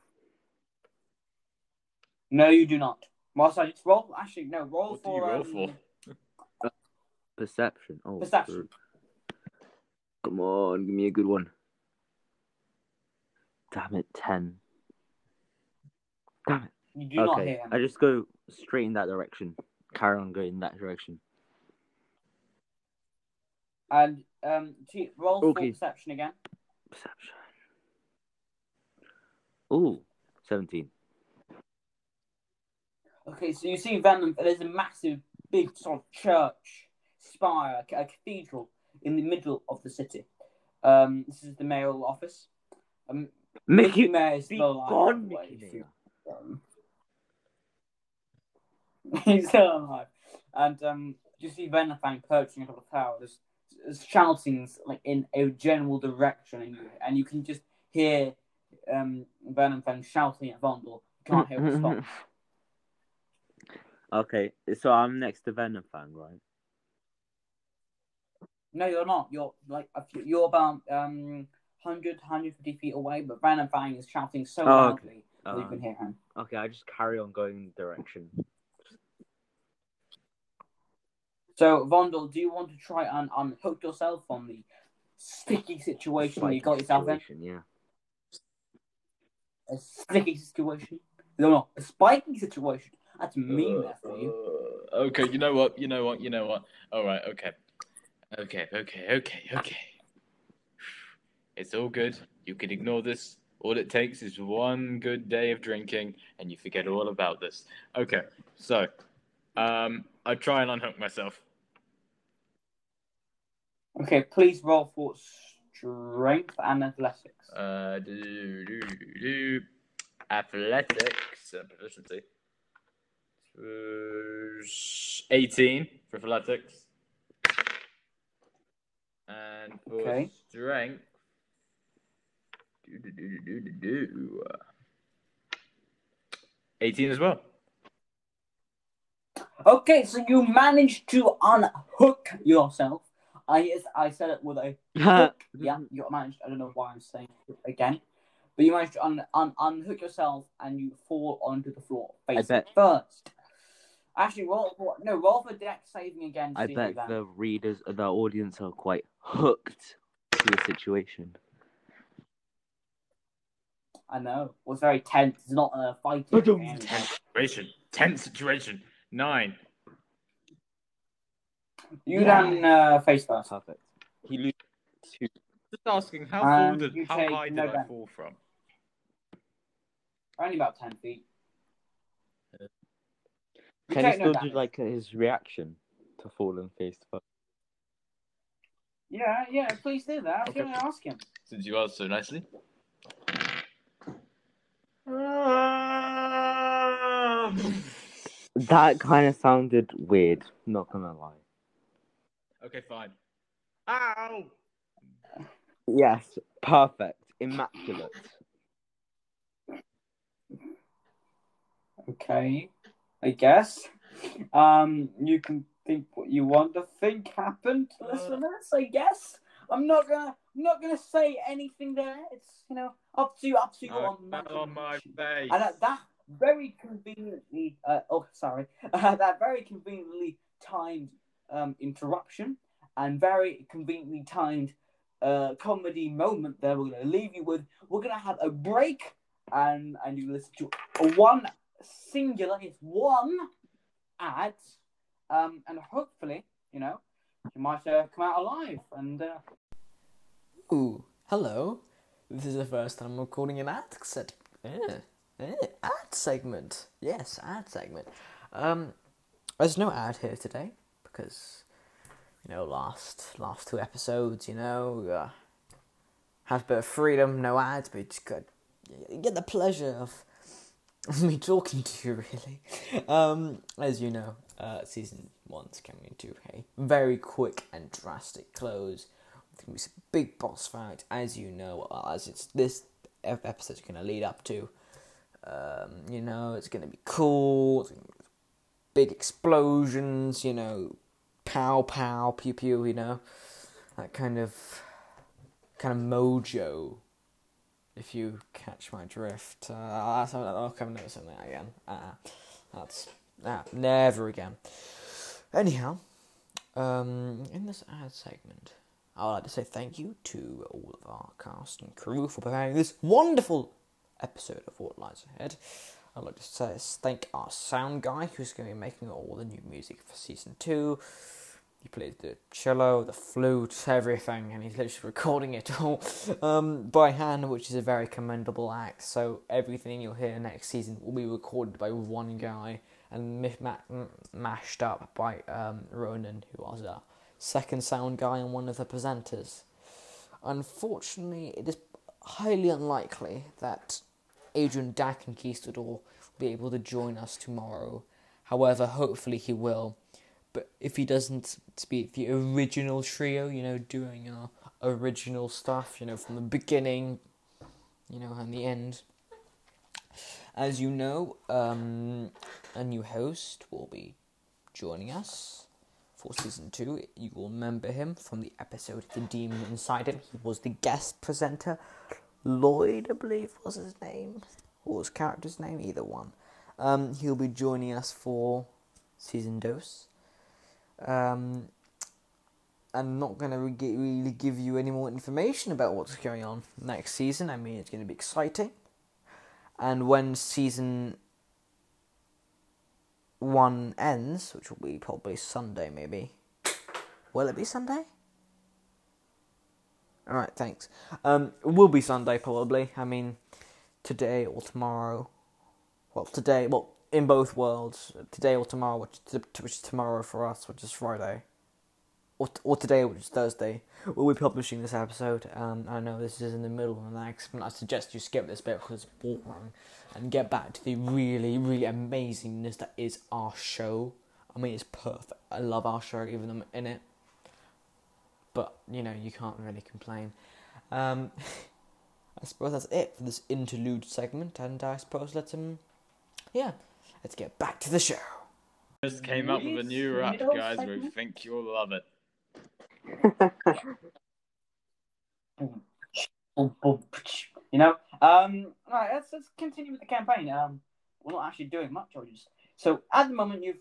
No, you do not. Marcel, just roll. Actually, no. Roll for. What do you roll for? Perception. Oh, perception. Dude. Come on, give me a good one. Damn it, 10. Damn it. You do not hear him. I just go straight in that direction. Carry on going in that direction. And roll for perception again. Perception. Ooh, 17. Okay, so you see Venom, there's a massive, big sort of church, spire, a cathedral in the middle of the city. This is the mayoral office. Mickey Mayor's the gone, Mickey Mayor. He's still alive. And you see Venomfang perching atop the tower. There's shouting like, in a general direction, and you can just hear Venomfang shouting at Vondal. You can't hear him stop. Okay, so I'm next to Venomfang, right? No, you're not. You're like you're about 150 feet away, but Venomfang is shouting so loudly that you can hear him. Okay, I just carry on going in the direction. So, Vondal, do you want to try and unhook yourself from the sticky situation you got yourself in? Yeah. A sticky situation? No, a spiky situation. That's mean, that for you. Okay, you know what? All right, okay. It's all good. You can ignore this. All it takes is one good day of drinking, and you forget all about this. Okay, so, I try and unhook myself. Okay, please roll for strength and athletics. Athletics, proficiency. 18 for athletics. And for strength. Do. 18 as well. Okay, so you managed to unhook yourself. I said it with a hook. Yeah, you managed. I don't know why I'm saying it again. But you managed to unhook yourself and you fall onto the floor face first. Actually, roll for dex saving again. I bet the readers, the audience are quite hooked to the situation. I know. It was very tense. It's not a fight. Tense situation. 9. You then face first. Perfect. He loses 2. Just asking, how high did I fall from? Only about 10 feet. Can he still do, his reaction to falling face to face? Yeah, please do that. I was going to ask him. Since you asked so nicely. That kind of sounded weird, not going to lie. Okay, fine. Ow! Yes, perfect. Immaculate. Okay, I guess. You can think what you want to think happened to listeners, I guess. I'm not gonna say anything there. It's up to you on that. On my face. And that very conveniently that very conveniently timed interruption and very conveniently timed comedy moment there we're gonna leave you with. We're gonna have a break and you listen to one singular, it's one ad, and hopefully, you might come out alive. And ooh, hello! This is the first time I'm recording an ad segment. Yes, ad segment. There's no ad here today because last two episodes, have a bit of freedom, no ads, but you just got get the pleasure of me talking to you, really. As you know, season 1's coming to a very quick and drastic close. It's going to be a big boss fight, as you know, as it's this episode's going to lead up to. It's going to be cool, it's going to be big explosions, pow, pow, pew, pew, that kind of mojo. If you catch my drift, I'll come notice on that again. Never again. Anyhow, in this ad segment, I would like to say thank you to all of our cast and crew for preparing this wonderful episode of What Lies Ahead. I'd like to say thank our sound guy who's going to be making all the new music for season 2. He played the cello, the flute, everything, and he's literally recording it all by hand, which is a very commendable act. So everything you'll hear next season will be recorded by one guy and mashed up by Ronan, who was our second sound guy and one of the presenters. Unfortunately, it is highly unlikely that Adrian Dacken-Kisador will be able to join us tomorrow. However, hopefully he will. But if he doesn't speak the original trio, doing our original stuff, from the beginning, and the end. As you know, a new host will be joining us for season 2. You will remember him from the episode The Demon Inside Him. He was the guest presenter. Lloyd, I believe, was his name. Or his character's name, either one. He'll be joining us for season dose. I'm not going to really give you any more information about what's going on next season. I mean, it's going to be exciting. And when season 1 ends, which will be probably Sunday, maybe. Will it be Sunday? Alright, thanks. It will be Sunday, probably. I mean, today or tomorrow. Well, today, well, in both worlds, today or tomorrow, which is tomorrow for us, which is Friday, or today, which is Thursday, we'll be publishing this episode. I know this is in the middle of an accident. I suggest you skip this bit because it's boring, and get back to the really, really amazingness that is our show. I mean, it's perfect. I love our show, even though I'm in it. But, you can't really complain. I suppose that's it for this interlude segment, and I suppose let's get back to the show. Just came up with a new rap, guys. We think you'll love it. Right, let's continue with the campaign. We're not actually doing much, so at the moment you've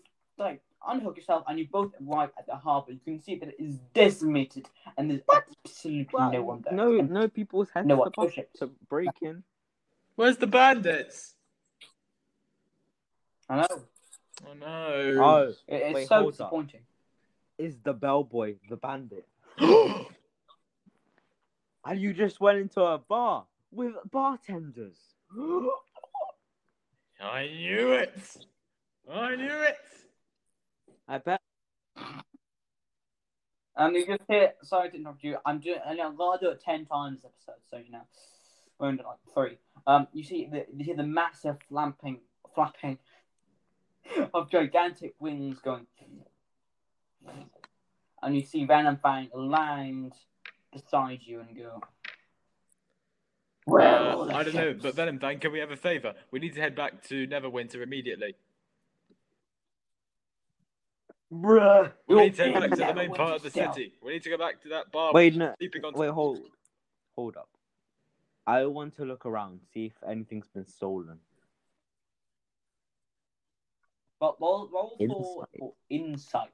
unhook yourself and you both arrive at the harbour. You can see that it is decimated and there's absolutely no one there. No people's heads no above to break in. Where's the bandits? I know. Oh no. Oh, it's so disappointing. Is the bellboy the bandit? And you just went into a bar with bartenders. I knew it. I bet. And you just hear, sorry to interrupt you, I'm going to do it 10 times this episode, so you know, we're only like 3. You hear the massive flapping of gigantic wings going. And you see Venomfang land beside you and go, well, I don't know, but Venomfang, can we have a favour? We need to head back to Neverwinter immediately. Bruh. We need to head back to the main part of the city. We need to go back to that bar. Wait, hold up. I want to look around, see if anything's been stolen. But roll for insight.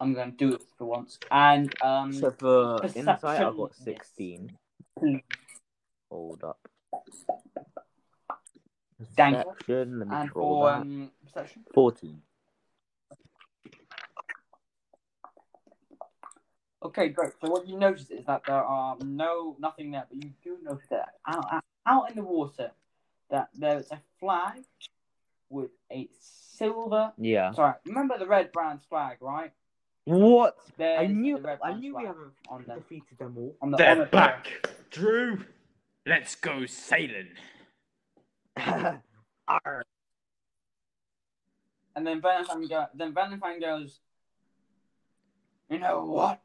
I'm going to do it for once. And so for perception, insight, I've got 16. Yes. Hold up. Perception, let me roll that. 14. Okay, great. So what you notice is that there are nothing there, but you do notice that out in the water, that there is a flag with a silver. Yeah. Sorry, remember the Red Brand flag, right? What? There's I knew we haven't defeated them all. They're back, Drew. Let's go sailing. And then Venomfang goes, you know what?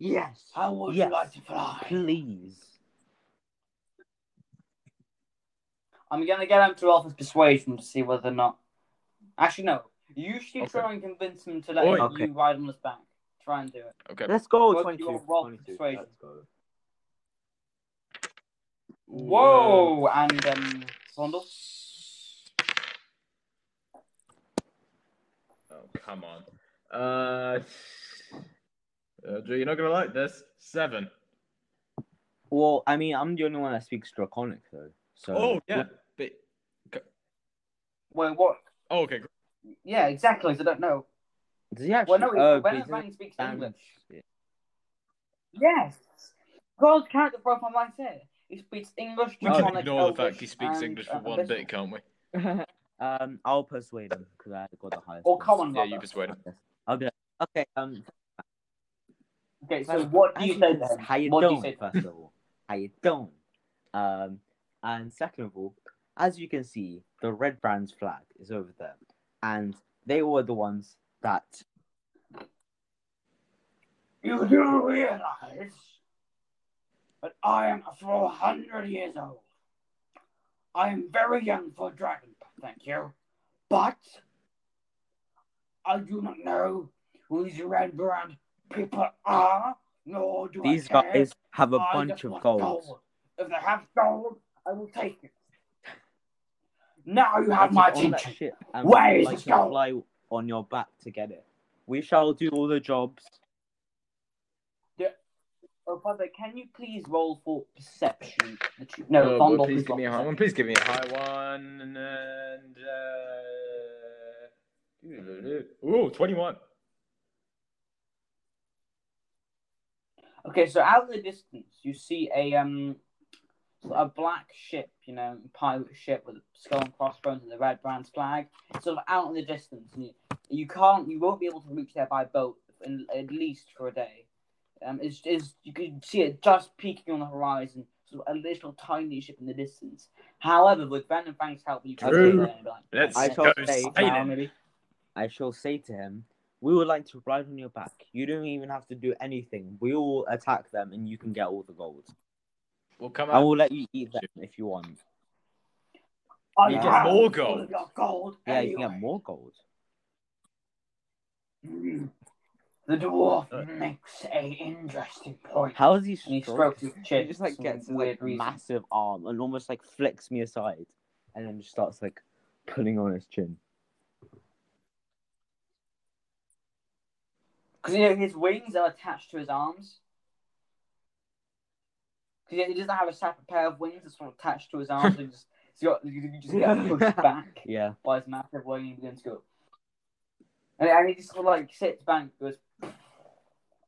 Yes. How would you like to fly? Please. I'm going to get him to roll his persuasion to see whether or not. Actually, no. You should try and convince him to let you ride on his back. Try and do it. Okay. Let's go. 22. Persuasion. Let's go. Whoa! And Vondal. Oh, come on. Drew, you're not gonna like this. 7. Well, I mean, I'm the only one that speaks Draconic, though. So. Oh yeah. But... Well, what? Oh, okay. Yeah, exactly. So I don't know. Does he actually? Well, no. Venomfang speaks English. Yeah. Yes. God's character profile might say. He speaks English. We can ignore the fact he speaks English for one bit, can't we? I'll persuade him because I got the highest. Or come on, yeah, you persuade him. I'll be like, okay. Okay, so what do you say then? How you doing? First of all, how you doing? And second of all, as you can see, the Red Brand's flag is over there, and they were the ones that you do realize. But I am 400 years old. I am very young for a dragon, thank you. But I do not know who these Red Brand people are, nor do these I care. These guys have a bunch of gold. If they have gold, I will take it. Now you have my attention. Where is this gold? Fly on your back to get it. We shall do all the jobs. Oh, brother, can you please roll for perception? No, Vondal, please give me a high one. Please give me a high one. And, Ooh, 21. Okay, so out in the distance, you see a black ship, you know, pirate ship with a skull and crossbones and the Red Brand's flag. It's sort of out in the distance, and you won't be able to reach there by boat, at least for a day. You can see it just peeking on the horizon, sort of a little tiny ship in the distance. However, with Venomfang's help, you can see there and be like, I shall say to him, we would like to ride on your back. You don't even have to do anything. We will attack them, and you can get all the gold. We'll come out. I will let you eat them if you want. You get more gold. Yeah, anyway. You can get more gold. Mm. The dwarf makes an interesting point. How is he stroked? He just gets a massive arm and almost flicks me aside, and then just starts pulling on his chin. Because his wings are attached to his arms. Because he doesn't have a separate pair of wings that's sort of attached to his arms. You just get pushed back by his massive wing and begins to go. And he just sort of sits back, goes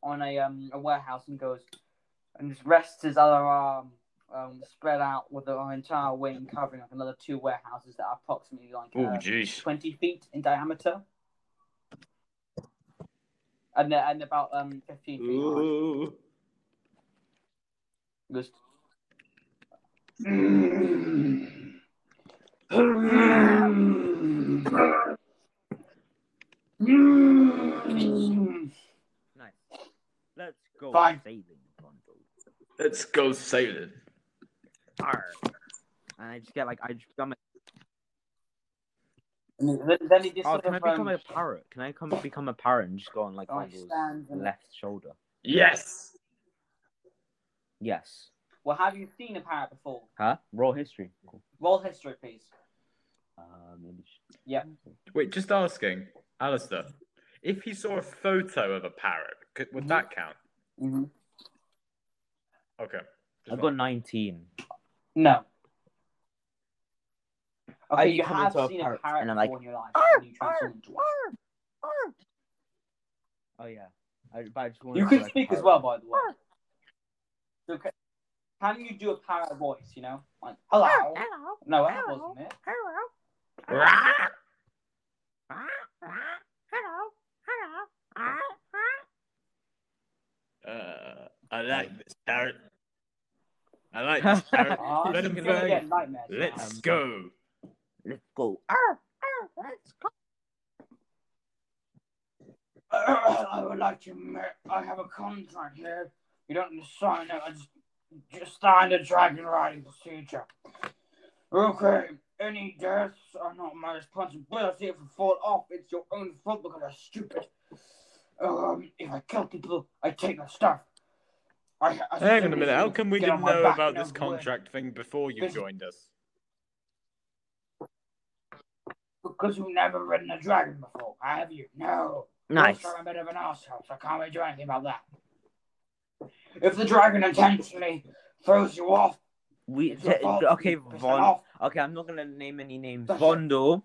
on a warehouse and goes and just rests his other arm spread out with the entire wing covering another 2 warehouses that are approximately 20 feet in diameter. and about 15 feet high. Just... Nice. Let's go sailing, Vondal. Let's go sailing. Arr. And I just get like I just become a... Then he just can I become a parrot? Can I come become a parrot and just go on like Vondal's left shoulder? Yes. Yes. Well, have you seen a parrot before? Huh? Roll history. Cool. Roll history, please. Maybe. Yeah. Wait, just asking, Alistair, if he saw a photo of a parrot, would that count? Mm-hmm. Okay. I've got 19. No. Okay, you have seen a parrot and I'm like, before in your life. And you transformed into one. Oh yeah. I just want you can speak as well, by the way. So can you do a parrot voice? You know, like hello. Hello. No, that wasn't it. Hello. Hello. I like this parrot. I like this parrot. Let him go. Let's go. Let's go. Let's go. I would like to I have a contract here. You don't sign it. I just signed a dragon riding procedure. Okay. Any deaths are not my responsibility. If you fall off, it's your own fault because I'm stupid. If I kill people, I take their stuff. Hang on a minute. How come we didn't know about this contract thing before you joined us? Because you've never ridden a dragon before, have you? No. Nice. I'm a bit of an asshole, so I can't really do anything about that. If the dragon intentionally throws you off, okay, Vondal. Okay, I'm not gonna name any names. Vondal.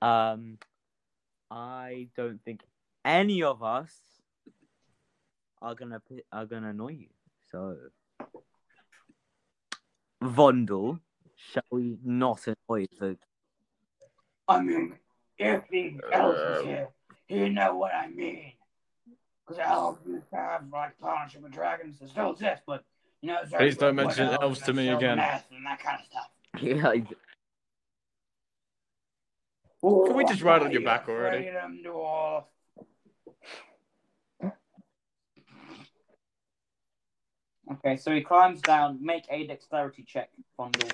I don't think any of us are gonna annoy you. So, Vondal, shall we not annoy the? I mean, if the elf is here, you know what I mean. Because elves have like partnership with dragons. They still exist, but you know. Please don't mention elves to me again. And that kind of stuff. Yeah. Can we just ride on your back already? Okay, so he climbs down. Make a dexterity check, Vondal,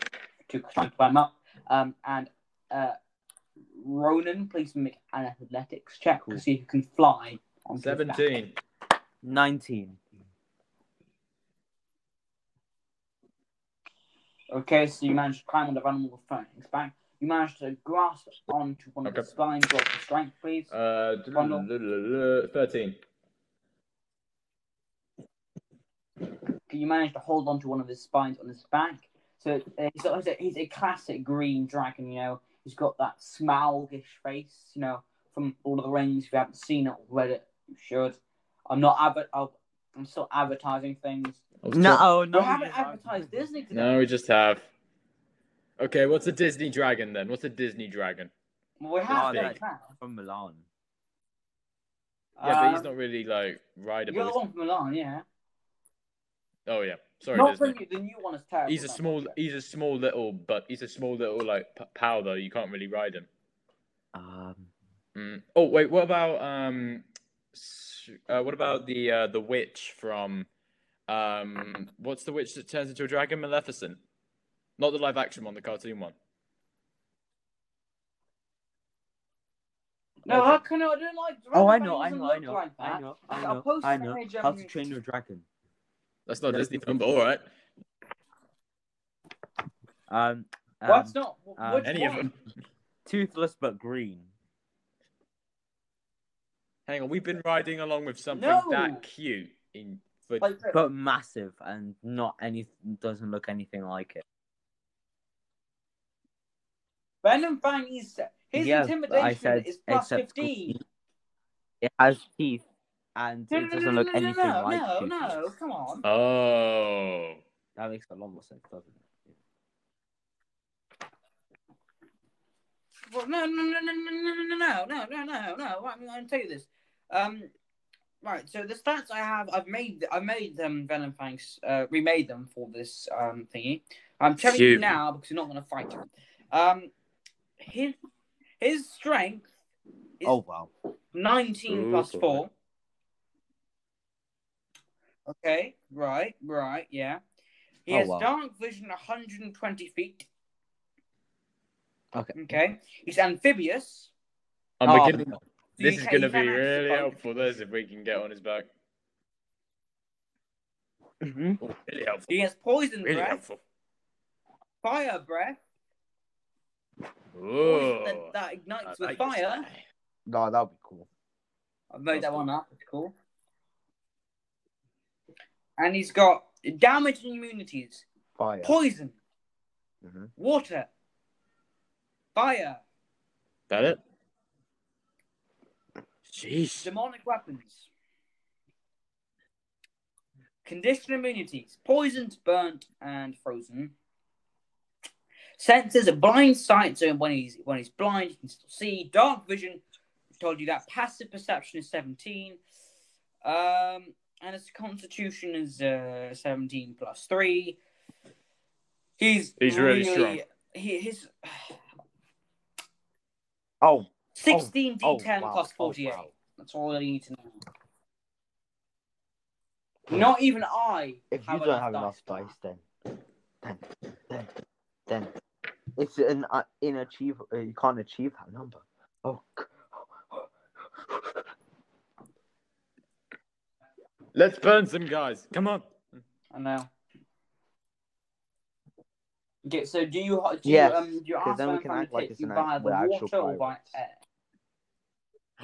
to climb up. Ronan, please make an athletics check to see who can fly. 17. 19. Okay, so you managed to climb on the animal's back. You managed to grasp onto one of the spines. Roll for strength, please. 13. You managed to hold onto one of his spines on his back. So he's a classic green dragon, you know. He's got that smalgish face, you know, from Lord of the Rings. If you haven't seen it or read it, you should. I'm still advertising things. No. We haven't advertised Disney today. No, we just have. Okay, what's a Disney dragon then? What's a Disney dragon? Well, we have that from Milan. Yeah, but he's not really like rideable. You got one from Milan, yeah. Oh yeah, sorry. Not for you. The new one is terrible. He's a small little like powder. You can't really ride him. Oh wait, what about the witch from what's the witch that turns into a dragon? Maleficent. Not the live action one, the cartoon one. No, how can I? I don't like dragons. Oh, I know. How to Train Your Dragon. That's not Disney film, but all right. What's not? Any of them? Toothless but green. Hang on, we've been riding along with something that cute, but massive and not any. Doesn't look anything like it. Venomfang is intimidation is plus 15. It has teeth. And it doesn't look anything like it. No, come on. Oh. That makes a lot more sense, doesn't it? Well, no. I'm going to tell you this. Right, so the stats I have, I've made them Venomfangs, remade them for this thingy. I'm telling you now because you're not going to fight him. His strength is 19 plus 4. Okay, right, yeah. He has dark vision 120 feet. Okay. He's amphibious. This is going to be really helpful, this, if we can get on his back. Mm-hmm. Oh, really helpful. He has poison breath. Helpful. Fire breath. Ooh, that ignites with fire. No, that would be cool. I've made that one up. It's cool. And he's got damage and immunities. Fire. Poison. Mm-hmm. Water. Fire. That it? Jeez. Demonic weapons. Conditional immunities. Poisoned, burnt, and frozen. Senses of blind sight, so when he's blind, he can still see. Dark vision, I told you that. Passive perception is 17. And his constitution is 17 plus 3. He's really strong. His... 16 D10 plus 48. Oh, wow. That's all I need to know. Not even I. If you don't have enough dice, then it's an inachievable. You can't achieve that number. Oh. Let's burn some guys. Come on. I know. Okay, so do you ask them like it's by the water or by air?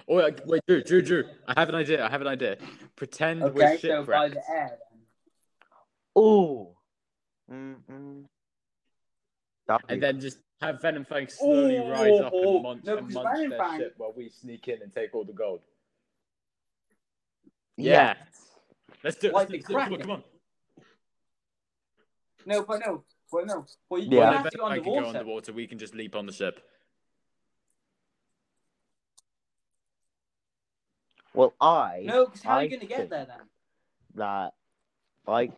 Oh, wait, Drew. I have an idea. Pretend we're shipwrecked. Okay, so by the air, then. Ooh. Mm-mm. And then just have Venomfang slowly rise up and munch their ship while we sneak in and take all the gold. Yeah. Let's do it. Like come on. No. Well, you don't have to go underwater. Can go underwater. We can just leap on the ship. Well, because how are you going to get there, then?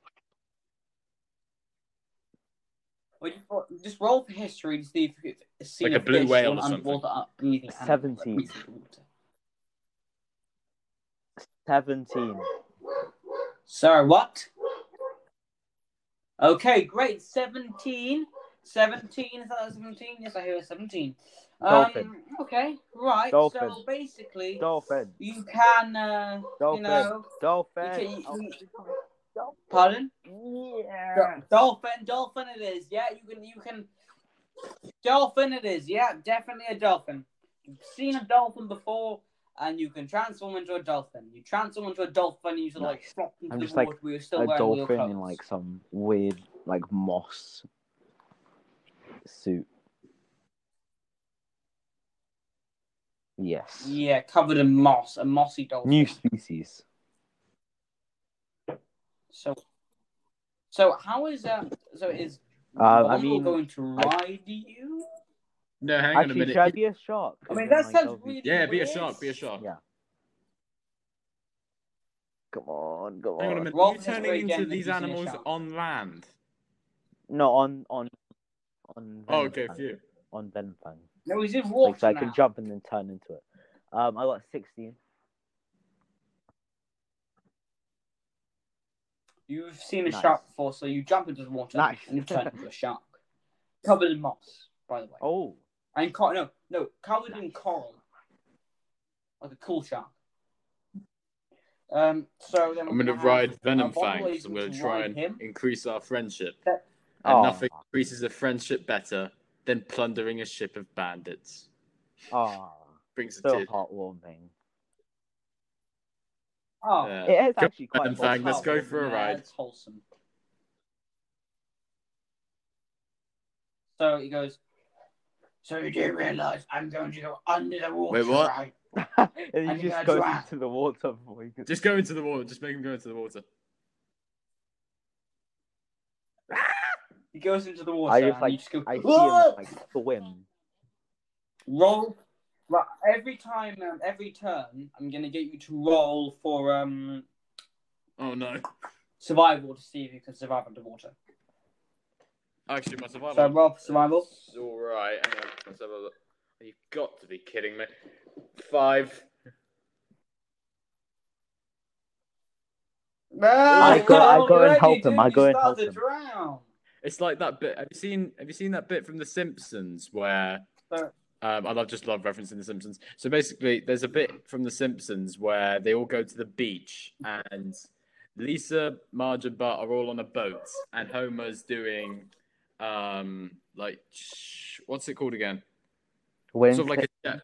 Just roll for history to see if you see like a blue whale or something. 17. 17. Sorry, what? Okay, great. 17. 17. Is that 17? Yes, I hear 17. Dolphin. Okay, right. Dolphin. So basically, dolphin. You can, dolphin. You know, dolphin. Pardon? Yeah. Dolphin. It is. Yeah, you can. Dolphin. It is. Yeah, definitely a dolphin. You've seen a dolphin before, and you can transform into a dolphin. You transform into a dolphin, and you sort of flop into the water. We were still wearing real clothes. A dolphin in some weird moss suit. Yes. Yeah, covered in moss, a mossy dolphin. New species. So how is that? So is Vondal going to ride you? No, hang on a minute. Should I be a shark? I mean, that sounds really weird. Be a shark. Yeah. Come on. Hang on a minute. Are you turning into these animals on land? No, on Venomfang. Oh, okay, phew. On Venomfang. No, he's in water now. I can jump and then turn into it. I got 16. You've seen a shark before, so you jump into the water and you turn into a shark. Covered in moss, by the way. Oh. And covered in coral. Like a cool shark. So then I'm going to ride Venomfang, so I'm going to try and increase our friendship. And nothing increases a friendship better than plundering a ship of bandits. Brings it to heartwarming. It is actually quite wholesome. Let's go for a ride. It's wholesome. So he goes, so you do realise I'm going to go under the water, wait, what? Right? And he just goes into the water. Just go into the water. Just make him go into the water. He goes into the water. I just go. I see him swim. Roll. Right, every turn, I'm going to get you to roll for Oh no. Survival to see if you can survive underwater. Actually, my survival. So roll for survival. All right, hang on. Let's have a look. You've got to be kidding me. 5. No, I go and help them. I go and help them. It's like that bit. Have you seen that bit from The Simpsons where? I just love referencing The Simpsons. So basically, there's a bit from The Simpsons where they all go to the beach and Lisa, Marge, and Bart are all on a boat, and Homer's doing what's it called again? Wind sort of like a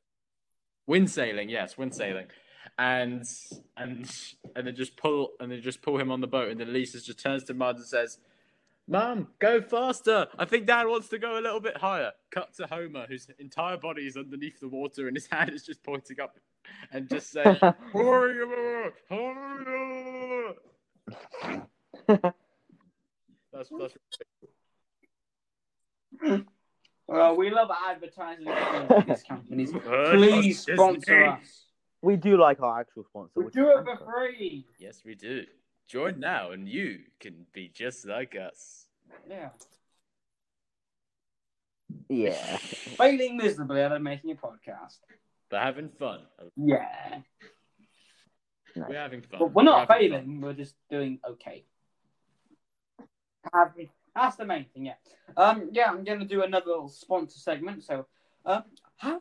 wind sailing. Yes, wind sailing. And they just pull him on the boat, and then Lisa just turns to Marge and says, "Mom, go faster! I think Dad wants to go a little bit higher." Cut to Homer, whose entire body is underneath the water, and his hand is just pointing up, and just saying, that's well, we love advertising these companies. Please sponsor us. We do like our actual sponsor. We do it for free. Yes, we do. Join now and you can be just like us. Yeah. Yeah. Failing miserably at making a podcast. But having fun. Yeah. We're having fun. Well, we're not failing. We're just doing okay. That's the main thing, yeah. I'm going to do another little sponsor segment. So, have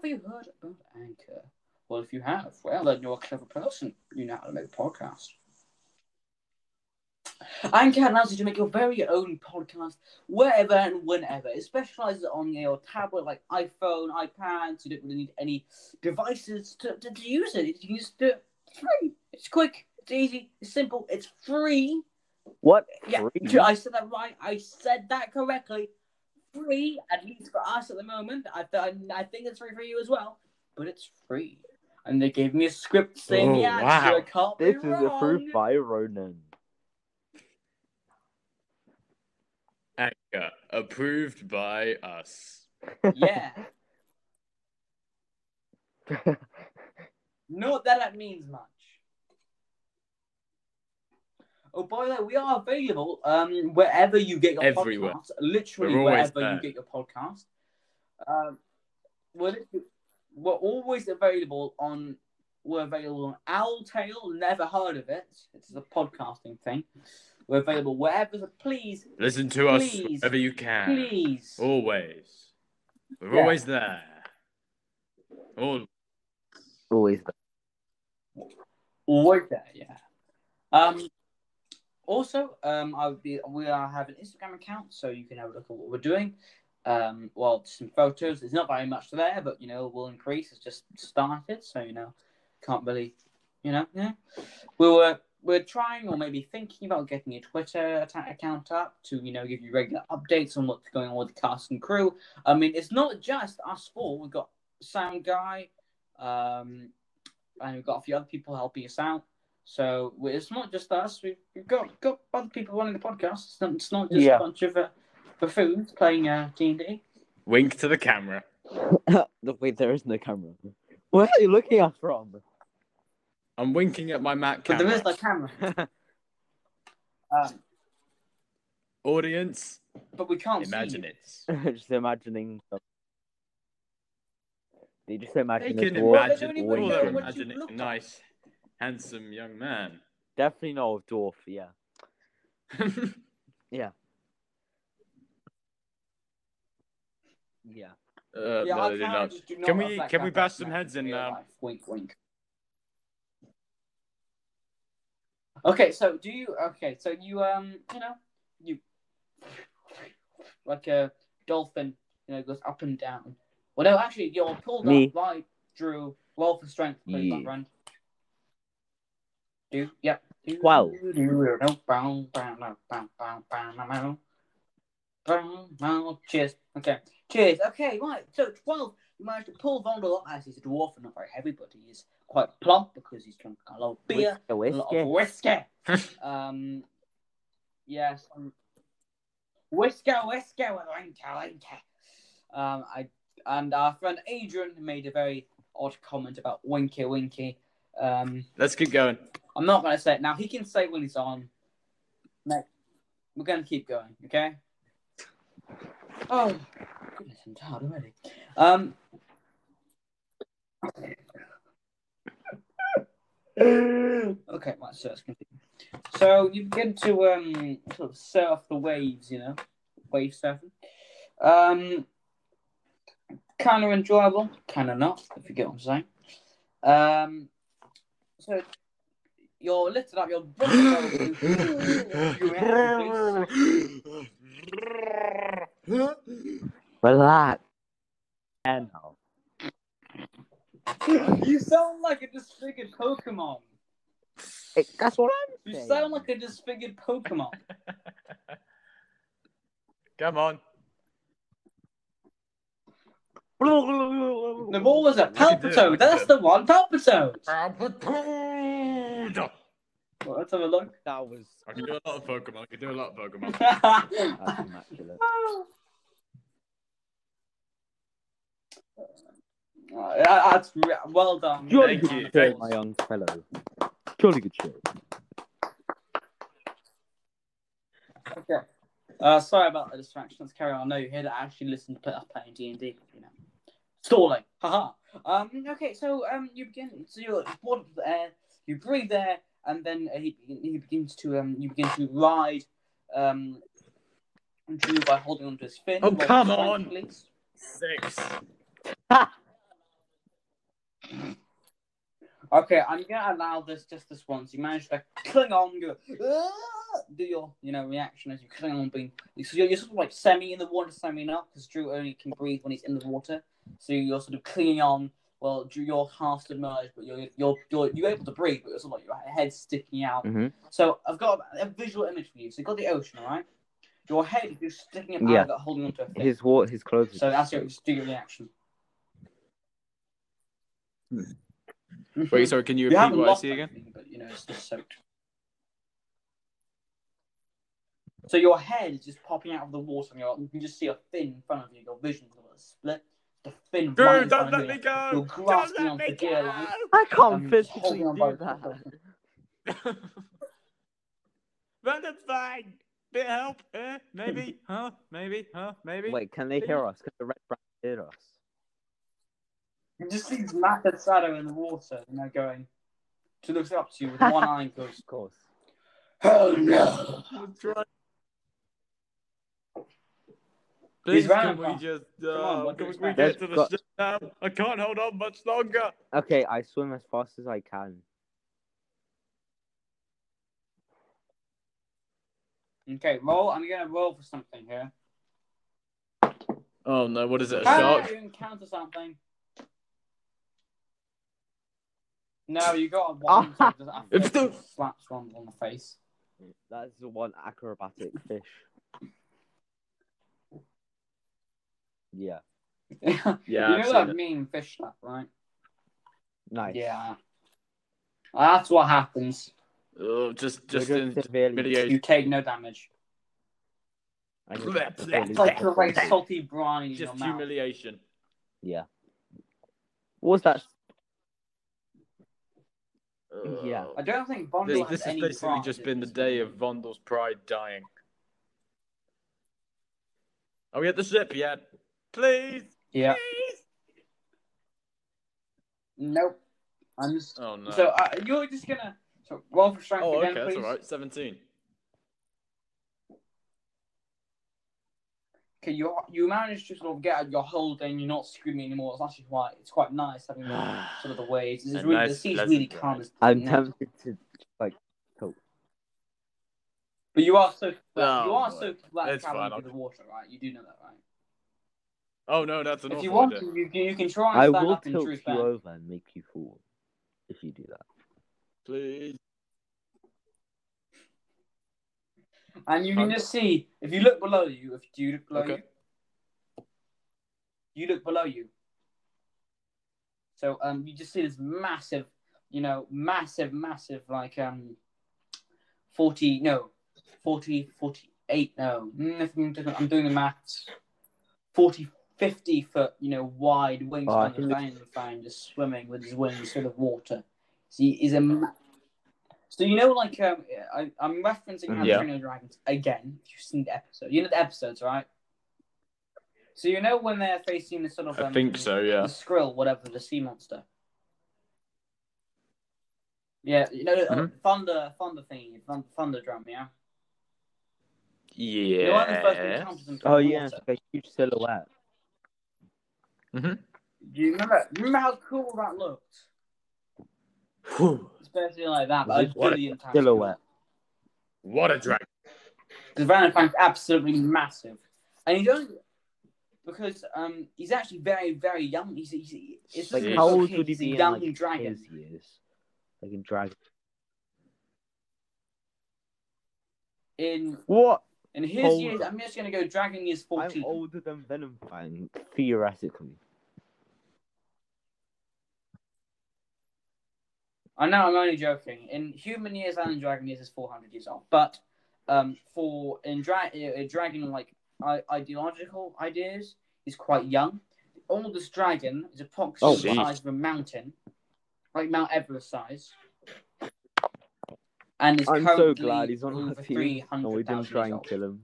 you heard about Anchor? Well, if you have, well, then you're a clever person. You know how to make a podcast. Anchor allows you to make your very own podcast wherever and whenever. It specializes on your tablet, like iPhone, iPads. You don't really need any devices to use it. You can use it free. It's quick. It's easy. It's simple. It's free. What? Yeah, free? I said that right. I said that correctly. Free, at least for us at the moment. I think it's free for you as well. But it's free. And they gave me a script saying, I can't be wrong. This is approved by Ronan. Anchor, approved by us. Yeah. Not that means much. Oh, by the way, we are available wherever you get your podcast. Literally wherever you get your podcast. We're always available on. We're available on Owltail. Never heard of it. It's a podcasting thing. We're available wherever. So please listen to us wherever you can. Please, always. We're always there. Always there. Always there. Yeah. Also, we have an Instagram account, so you can have a look at what we're doing. Some photos. There's not very much there, but we'll increase. It's just started, so can't really, yeah. We're trying, or maybe thinking about getting a Twitter account up to give you regular updates on what's going on with the cast and crew. I mean, it's not just us four. We've got Sound Guy, and we've got a few other people helping us out. So it's not just us. We've got other people running the podcast. It's not just a bunch of buffoons playing D&D. Wink to the camera. Wait, there is no camera. Where are you looking at from? I'm winking at my Mac camera. But there is no camera. Audience. But we can't imagine see it. Just imagining. They just imagine. They can imagine. A nice, handsome young man. Definitely not a dwarf. Yeah. yeah. Yeah. No, they do not. Can we bash some heads in now? Wink, wink. Okay, so you like a dolphin, goes up and down. Well, no, actually, you're pulled up by Drew. Roll for strength, please, my friend. Yep. Wow. Cheers. Okay, right. So 12, you managed to pull Vondal up as he's a dwarf and not very heavy, but he is quite plump because he's drunk a lot of beer, a lot of whiskey. Yes, whiskey, and our friend Adrian made a very odd comment about Winky Winky. Let's keep going. I'm not going to say it now. He can say it when he's on. No, we're going to keep going, okay? Oh, goodness, I'm tired already. Okay, right, so let's continue. So you begin to sort of surf the waves, you know, wave surfing. Kind of enjoyable, kind of not, if you get what I'm saying. So you're lifted up, you're relax. And you sound like a disfigured Pokemon. That's what I'm saying. You sound like a disfigured Pokemon. Come on. The ball was a Palpitoad. That's the one, Palpitoad. Palpitoad. Well, let's have a look. That was. I can do a lot of Pokemon. That's immaculate. That's well done. Thank you, my young fellow. Jolly good show. Okay. Sorry about the distraction. Let's carry on. I know you here to actually listen to us playing D&D. You know, stalling. Haha. Okay. So you begin. So you're bored of the air. You breathe air, and then he begins to you begin to ride Drew by holding onto his fin. Oh come on! Please. 6. Ha! Okay, I'm gonna allow this just this once. You manage to cling on, go do your reaction as you cling on, being so you're sort of like semi in the water, semi not, because Drew only can breathe when he's in the water. So you're sort of clinging on. Well, Drew, you're half submerged, but you're able to breathe, but it's sort of like your head's sticking out. Mm-hmm. So I've got a visual image for you. So you've got the ocean, all right? Your head is just sticking out, but holding onto a thing. His clothes. So that's your reaction. Wait, sorry, can you repeat what I see again? Thing, but, it's just soaked. So your head is just popping out of the water, and you can just see a fin in front of you. Your vision's a little split. The fin. Dude, don't let me go! You're grasping onto the gear line. I can't physically do that. Run the flag! Bit of help? Maybe? Huh? Maybe? Huh? Maybe? Wait, can they hear us? Because the Red Brand hear us. You just see Matt and Sado in the water, and they're going. She looks up to you with one eye and goes, of course. Oh no! Please, can we just can we get to the ship now? I can't hold on much longer. Okay, I swim as fast as I can. Okay, roll. I'm gonna roll for something here. Oh no! What is it? A shark? You encounter something. No, you got a one. So it still slaps one on the face. That's the one acrobatic fish. Yeah. You know what I mean, fish slap, right? Nice. Yeah. That's what happens. Oh, just in you take no damage. It's like a very salty brine. Just in your humiliation. Mouth. Yeah. What was that? Yeah, I don't think Vondal has any pride. This has basically just been the day of Vondal's pride dying. Are we at the ship yet? Please! Yeah. Please! Nope. I'm just... Oh, no. So, you're just gonna... So, roll for strength again, please. Oh, okay, that's alright. 17. Okay, you managed to sort of get out your hold and you're not screaming anymore. It's actually quite nice having sort of the waves. It's really, nice, the sea's really calm. I'm tempted to cope. But you are soaked black cabin in the water, right? You do know that, right? Oh no, that's an awful idea. If you want to, you can try and stand up and truth back. I will tilt you over and make you fall if you do that. Please. And you can just see, if you look below you, you look below you. So you just see this massive, massive, 48, 40, I'm doing the maths, 40, 50-foot, wide wingspan of Venomfang just swimming with his wings through the water. See, is a so I'm referencing How to Train Your Dragon again. If you've seen the episode, the episodes, right? So when they're facing the sort of I think so, yeah. The Skrill, whatever, the sea monster. Yeah, thunder drum, yeah. Yeah. It's like a huge silhouette. Mm-hmm. Do you remember how cool that looked? Whew. It's basically like that, but a billion times silhouette. Cool. What a dragon! The Venomfang's absolutely massive, and because he's actually very, very young. It's like how old would he be? Young in dragon. His years. Like in dragon. In what? In his years, I'm just gonna go dragon years 14. I'm older than Venomfang, theoretically. I know, I'm only joking. In human years and in dragon years, is 400 years old. But dragon like ideological ideas, is quite young. The oldest dragon is approximately the size of a mountain, like Mount Everest size. And I'm so glad he's on the team. No, we didn't try and kill him.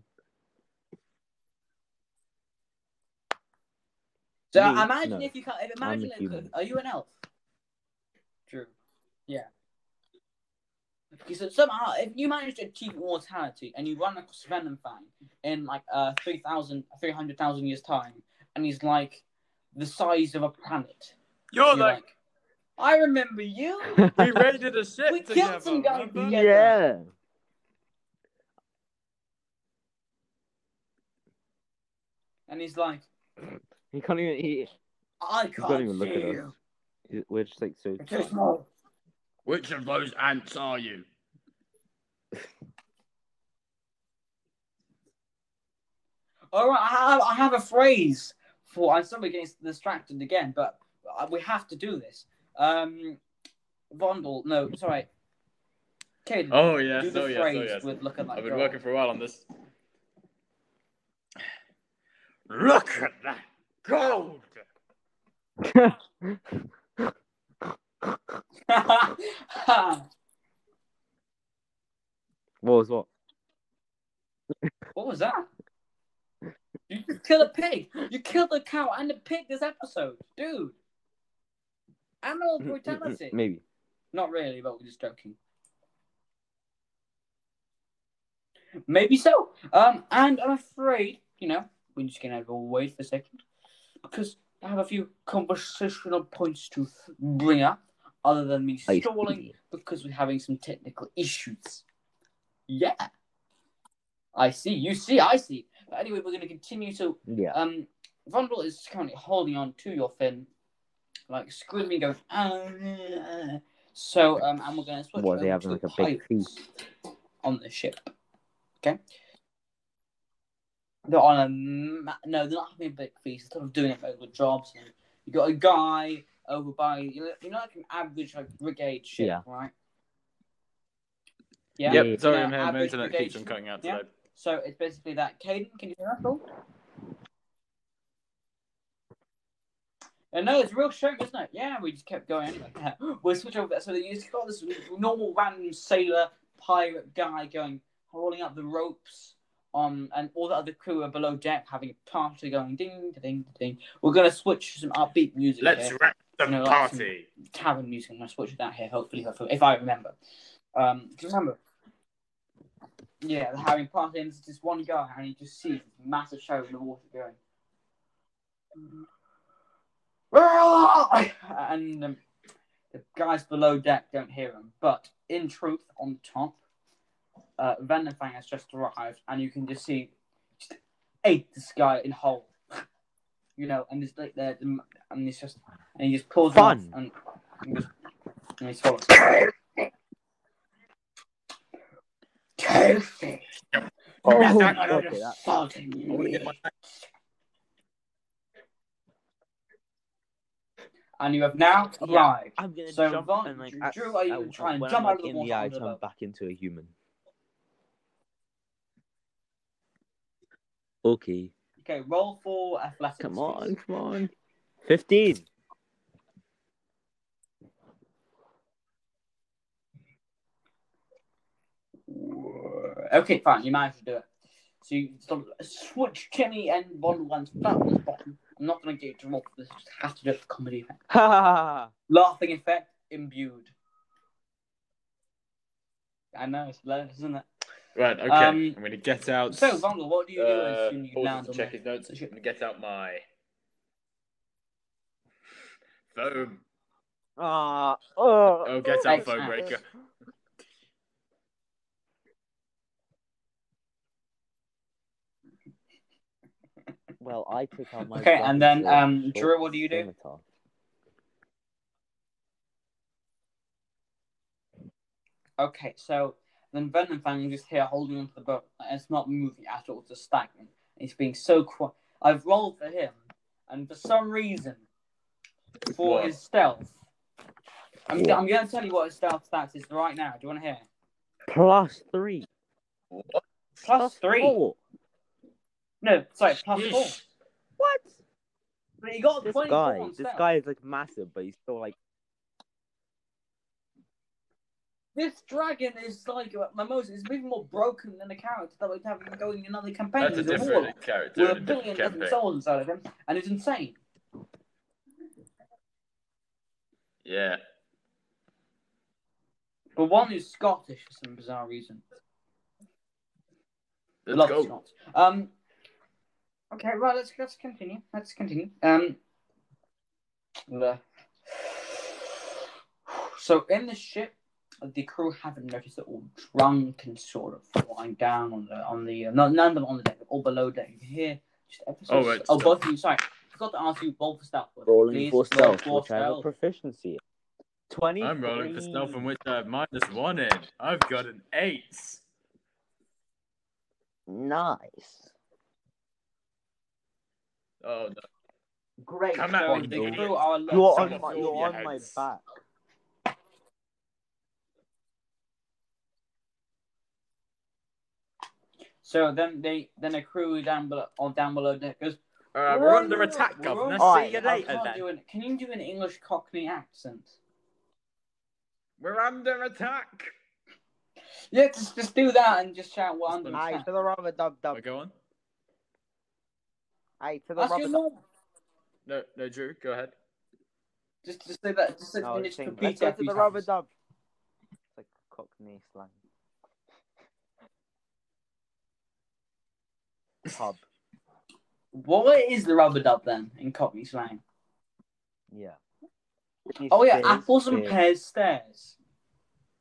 So are you an elf? True. Yeah. Because somehow, if you manage to achieve immortality and you run across Venomfang in like 300,000 years time, and he's like the size of a planet. You're like I remember you. We raided a ship. We killed some guys together. Yeah. And he's like, he can't even. I can't even look at us. We're just like so. Too small. Which of those ants are you? All right, I have a phrase for. I'm sorry, getting distracted again, but we have to do this. Vondal, no, sorry. Caden, do the phrase with look at that. I've been working for a while on this. Look at that gold! What was that? You killed a pig! You killed a cow and a pig this episode, dude! Animal brutality. Maybe. Not really, but we're just joking. Maybe so. And I'm afraid, we're just going to wait for a second. Because I have a few conversational points to bring up, other than me stalling, because we're having some technical issues. Yeah. I see. But anyway, we're going to continue to... Yeah. Vondal is currently holding on to your fin, like screaming, going, and we're going to switch over to the pirates on the ship. Okay? They're on they're not having a big feast. They're sort of doing a very good job. So you got a guy over by, like an average brigade ship, right? Yeah. Yep, sorry, my internet keeps on cutting out today. Yeah. So it's basically that. Caden, can you hear us all? And no, it's a real shame, isn't it? Yeah, we just kept going anyway. We'll switch over. So you just got this normal random sailor pirate guy going, hauling up the ropes, and all the other crew are below deck having a party going ding, ding, ding. We're going to switch some upbeat music. Let's wrap the party. Tavern music. I'm going to switch that here, hopefully, if I remember. Yeah, they're having party, and there's just one guy, and you just see this massive show in the water going. And the guys below deck don't hear him, but in truth, on top, Venomfang has just arrived, and you can just see just ate this guy in whole, and it's like there, and it's just, and he just pulls fun off and he swallows. Toasty. And you have now arrived. I'm gonna jump and Drew, are you going to try and jump out of the water? I turn back into a human. Okay. Okay, roll for athletics. Come on. 15. Okay, fine. You managed to do it. So you sort of switch Jimmy and Vondel's bottom. I'm not going to get you to roll for this. Just have to do it for comedy effect. Laughing effect imbued. I know, it's hilarious, isn't it? Right, okay. I'm going to get out... So, Vondal, what do you do as soon as you land on check his notes. I'm going to get out my... foam. Oh, get out, foam breaker. Well, I took out my... Okay, and then, Drew, what do you do? Okay, so... Then Venomfang is just here holding onto the boat. It's not moving at all, it's just stagnant. It's being so quiet. I've rolled for him, and for some reason, for his stealth, I'm going to tell you what his stealth stats is right now. Do you want to hear? +3. What? Plus three? Four. No, sorry, +4. What? But he got this 24 guy. On stealth. This guy is like massive, but he's still like. This dragon is like Mimosa. It's even more broken than a character that would have him going in another campaign. That's a different character. With a billion different souls inside of him, and it's insane. Yeah. But one is Scottish for some bizarre reason. Let's go. Scots. Okay, right. Let's continue. So in the ship. The crew haven't noticed that all drunk and sort of lying down on the none of them on the deck, all below deck. You can hear just episodes. Both of you, sorry. I forgot to ask you, roll for stealth. Rolling for stealth, which I have a proficiency. 20. I'm rolling for stealth, in which I have -1 in. I've got an 8. Nice. Oh, no. Great. Come on, the crew are you're on my back. So then a crew down below deck goes, we're under attack, Governor. See you later. Can you do an English Cockney accent? We're under attack. Yeah, just do that and just shout, we're under attack. Aye, to the rubber dub. Go on. Aye, to the rubber dub. No, Drew, go ahead. Just say that. Just say that. To the rubber dub. It's like Cockney slang. Pub. What is the rubber dub then in Cockney slang? Yeah. Apples and pears stairs.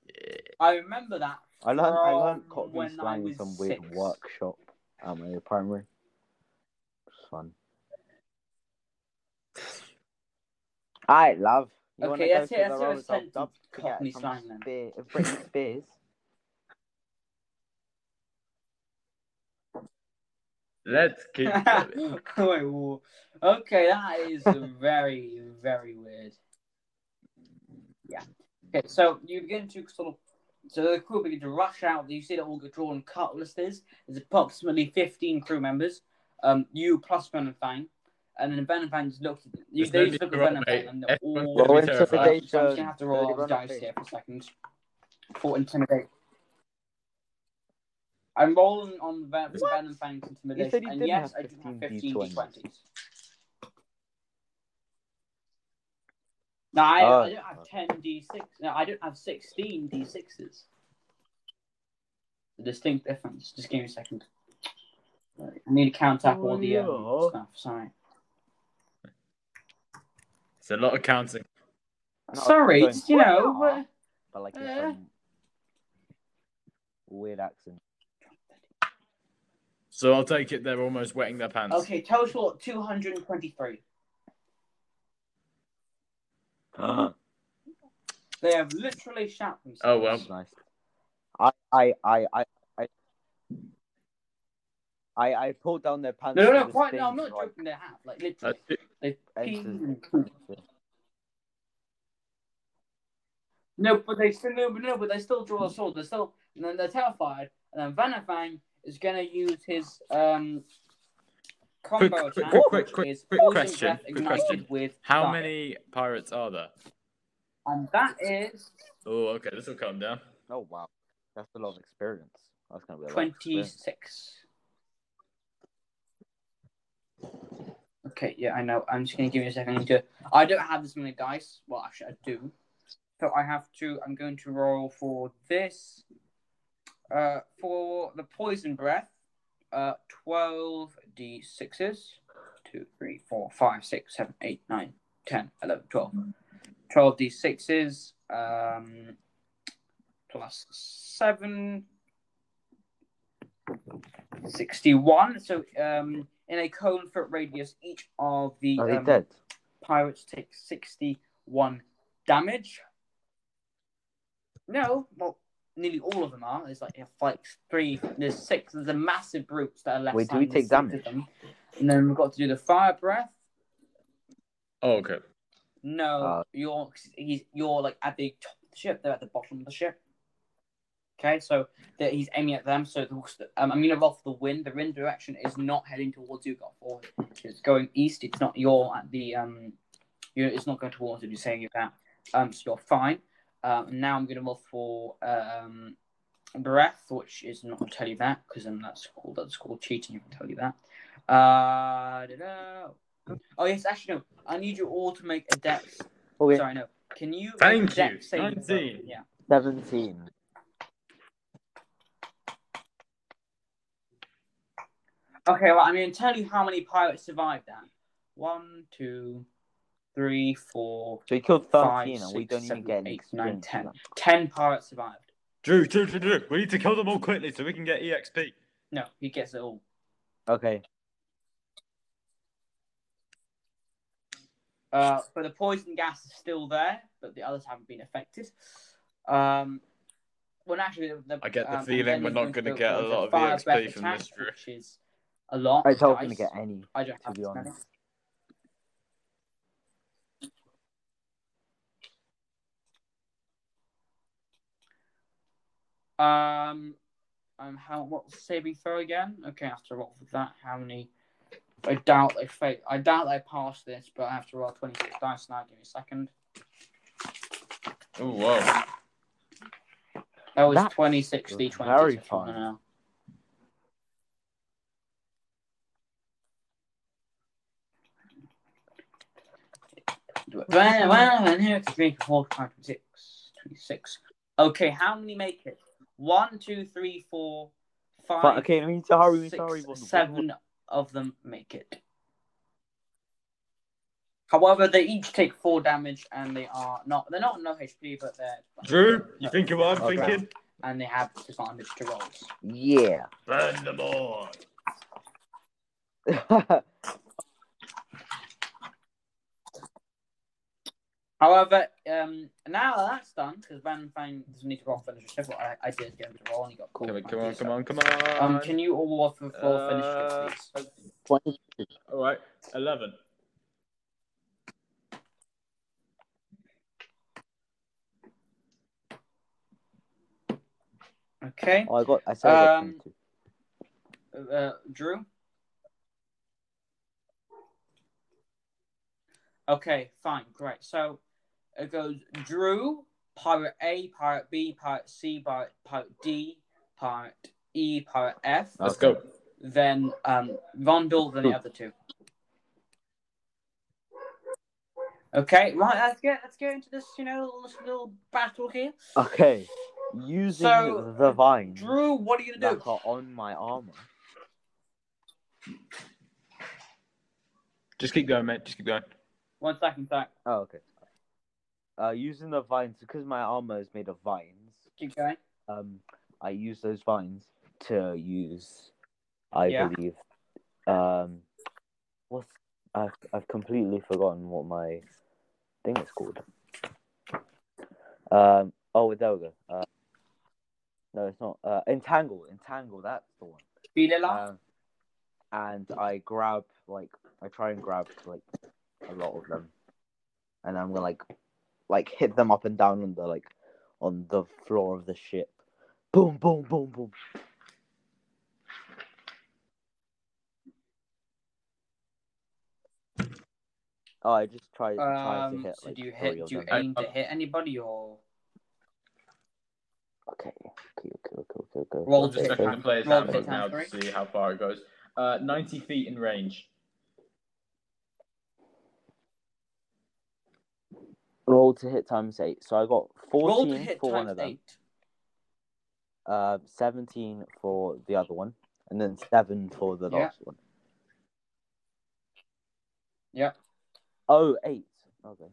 Yeah. I remember that. I learned Cockney slang in some weird workshop at my primary. It's fun. Alright, love. Okay, let's hear a sentence of Cockney slang then. Britney Spears. Let's keep going. Okay, that is very, very weird. Yeah. Okay, so you begin to the crew begin to rush out. You see that all get drawn cutlasses. There's approximately 15 crew members. You plus Venomfang. And then Venomfang just looks at them. They just look at Venomfang and they're all... Roll intimidation. So I'm just going to have to roll the dice here for a second. For intimidate. I'm rolling on Venomfang's intimidation, and yes, I do have 15 D20s. No, I don't have 10 D6. No, I don't have 16 D6s. The distinct difference. Just give me a second. I need to count up all the stuff. Sorry. It's a lot of counting. Sorry, it's, but like weird accent. So I'll take it, they're almost wetting their pants. Okay, total 223. They have literally shat themselves. Oh, well. That's nice. I pulled down their pants. No, quite. No, I'm not joking. They have, like, literally. They peed. But they still draw a sword. They're still, and then they're terrified. And then Venomfang is going to use his combo attack. Quick question. With how many pirates are there? And that is... Oh, okay, this will calm down. Oh, wow. That's a lot of experience. That's going to be a 26. Okay, yeah, I know. I'm just going to give you a second. I don't have this many dice. Well, actually, I do. So I have to... I'm going to roll for this. For the poison breath, 12 d6s. 2, 3, 4, 5, 6, 7, 8, 9, 10, 11, 12. 12 d6s, plus 7, 61. So in a cone-foot radius, each of the pirates take 61 damage. No, well, nearly all of them are. There's like three, there's six. There's a massive brutes that are left. Wait, do we take damage? And then we've got to do the fire breath. Oh, okay. No, you're like at the top of the ship. They're at the bottom of the ship. Okay, so he's aiming at them. So I'm going to roll for the wind. The wind direction is not heading towards you, forward. It's going east. It's not you're at the It's not going towards you. You're saying that. So you're fine. Now I'm going to roll for breath, which is not going to tell you that because then that's called cheating. I can tell you that. Oh yes, actually no. I need you all to make a dex. Okay. Sorry, no. Can you? Thank you. 19. Yeah. 17. Okay, well, I'm going to tell you how many pirates survived that. 1, 2, 3, 4. So he killed 13, and we don't even get 8, 9, 10. 10 pirates survived. Drew. We need to kill them all quickly so we can get EXP. No, he gets it all. Okay. But the poison gas is still there, but the others haven't been affected. Well, actually, I get the feeling we're not going to get a lot of EXP from this, Drew. Which is a lot. I don't going to get any. I don't have to be honest. What saving throw again? Okay, I have to roll for that. How many? I doubt they passed this, but I have to roll 26 dice now. Give me a second. Oh, wow. That was 26 D20. Fine. Well, here it's 26. Okay, how many make it? 1, 2, 3, 4, 5. But, okay, we need to hurry. 7 of them make it. However, they each take 4 damage, and they're not no HP, but they're. Drew, you think of what I'm thinking? And they have disadvantage to rolls. Yeah. Burn them all. However, now that's done, because Venomfang doesn't need to roll for initiative, but I did get him to roll and he got called. Come on. Can you all roll for initiative, please? 20. All right, 11. Okay. Oh, I got 22. Drew? Okay, fine, great. So it goes Drew, Pirate A, Pirate B, Pirate C, Pirate D, Pirate E, Pirate F. Let's go. Then Vondal, then the other two. Okay, right. Let's get into this, little battle here. Okay, using the vine. Drew, what are you gonna do? On my armor. Just keep going, mate. Just keep going. 1 second, Zach. Oh, okay. Using the vines, because my armor is made of vines. Keep going. I use those vines to use, I believe. I've completely forgotten what my thing is called. Oh, there we go. No, it's not. Entangle. That's the one. And I try and grab a lot of them, and I'm gonna like hit them up and down on the floor of the ship. Boom, boom, boom, boom. Oh, I just tries to hit. So like, do you hit? Do you aim to hit anybody or? Okay. Roll just a hand player's handbook now to see how far it goes. 90 feet in range. Roll to hit times 8. So I got 14 for one of them. 17 for the other one. And then 7 for the last one. Yeah. Oh, 8. Okay.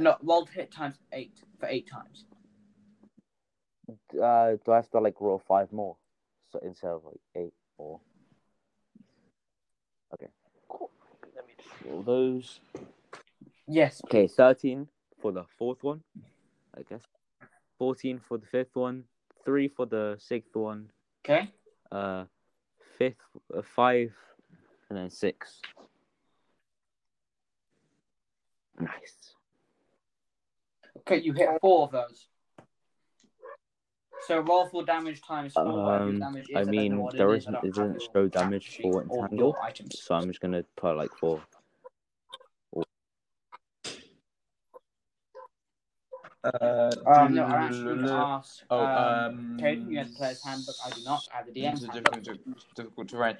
No, roll to hit times 8 for 8 times. Do I have to like roll 5 more? So instead of like 8 or... Okay. Cool. Let me just roll those. Yes. Okay, 13 for the fourth one, I guess. 14 for the fifth one. 3 for the sixth one. Okay. 5, and then 6. Nice. Okay, you hit 4 of those. So roll for damage times 4. Damage is, I mean, there isn't show damage for entangle, so I'm just gonna put like 4. No, I'm actually going to ask. Caden, you have the player's handbook. I do not. I have the DM's handbook. Difficult terrain.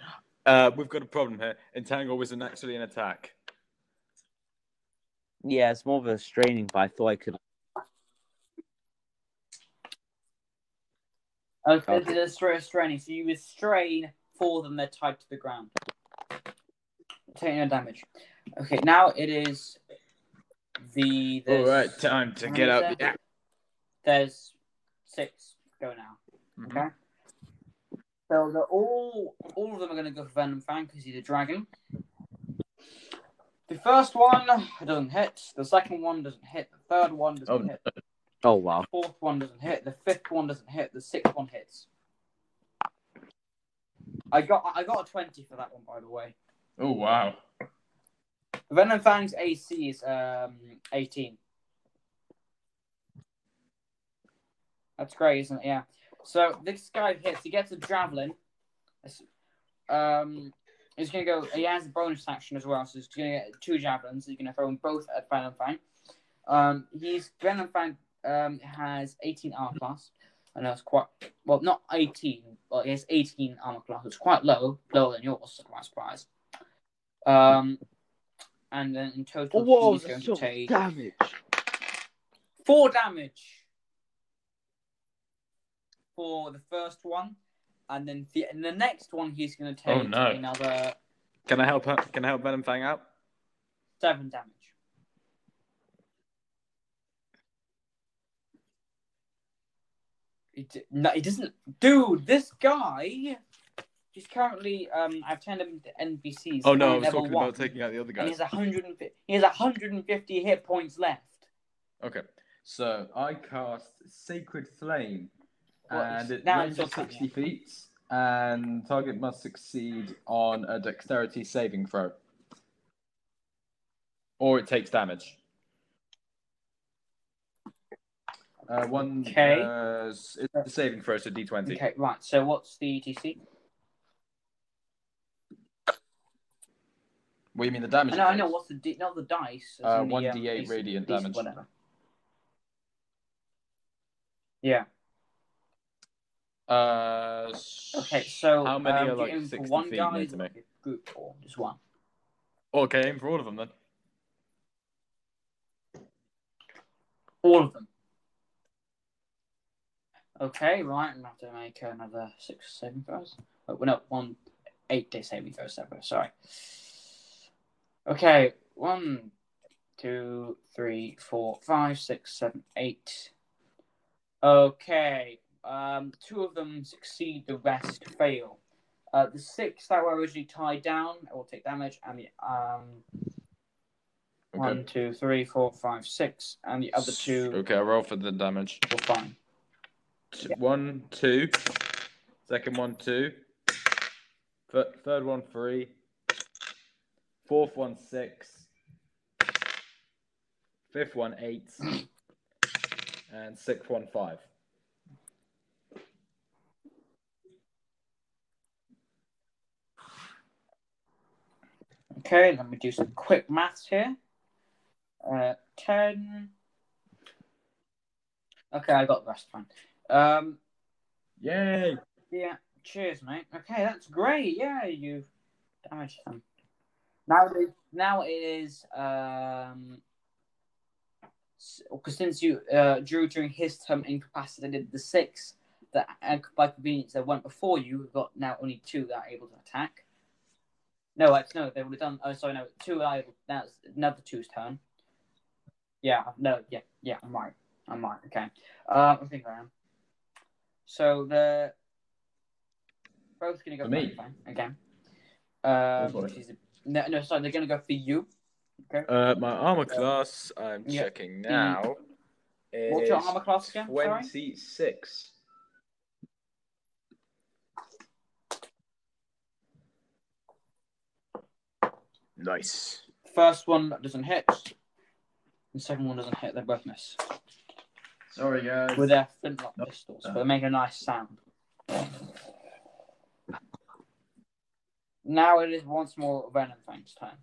We've got a problem here. Entangle isn't actually an attack. Yeah, it's more of a straining, but I thought I could. Okay, it's a straining. So you would strain 4 of them, they're tied to the ground. Taking no damage. Okay, now it is. All right, time to get up. Yeah. There's 6 go now. Mm-hmm. Okay. So all of them are going to go for Venomfang because he's a dragon. The first one doesn't hit. The second one doesn't hit. The third one doesn't hit. Oh wow. The fourth one doesn't hit. The fifth one doesn't hit. The sixth one hits. I got a 20 for that one, by the way. Oh wow. Venomfang's AC is 18. That's great, isn't it? Yeah. So this guy hits. He gets a javelin. He's gonna go. He has a bonus action as well, so he's gonna get 2 javelins. He's gonna throw them both at Venomfang. Venomfang has 18 armor class, and that's quite well. Not 18, but he has 18 armor class. It's quite low, lower than yours. Quite surprised. And then in total, he's going to take damage. 4 damage for the first one, and then the next one he's going to take another. Can I help? Can I help Venomfang out? 7 damage. He doesn't. Dude, this guy. He's currently, I've turned him into NPCs. Oh no, I was talking about taking out the other guy. He has 150 hit points left. Okay, so I cast Sacred Flame, and it ranges 60 feet, and target must succeed on a dexterity saving throw, or it takes damage. Okay. It's a saving throw, so D20. Okay, right. So what's the DC? What do you mean the damage? I know. What's the not the dice? 1d8 radiant damage. Whatever. Yeah. Okay. So how many are like 60 one feet guy to make? Group or just one? Okay, aim for all of them then. All of them. Okay, right. I'm gonna have to make another 6 saving throws. Oh, no, 8-day saving throws separate. Sorry. Okay, 1, 2, 3, 4, 5, 6, 7, 8. Okay, 2 of them succeed, the rest fail. The 6 that were originally tied down will take damage, and the 1, 2, 3, 4, 5, 6, and the other 2. Okay, I roll for the damage. We're fine. 1, 2. Second 1, 2. Third 1, 3. Fourth 1, 6. Fifth 1, 8. And sixth 1, 5. Okay, let me do some quick maths here. 10. Okay, I got the rest fine. Yay! Yeah, cheers, mate. Okay, that's great. Yeah, you damaged them. Now it is because since you Drew during his term incapacitated the 6 that by convenience that went before you, we've got now only 2 that are able to attack. Now it's another 2's turn. I'm right. Okay. I think I am. So they're both gonna go for me again. They're gonna go for you. Okay. My armor class, I'm checking now. What's your armor class again? 26. Nice. First one doesn't hit. The second one doesn't hit. They both miss. Sorry, guys. With their flintlock pistols, but they make a nice sound. Now it is once more Venomfang's time.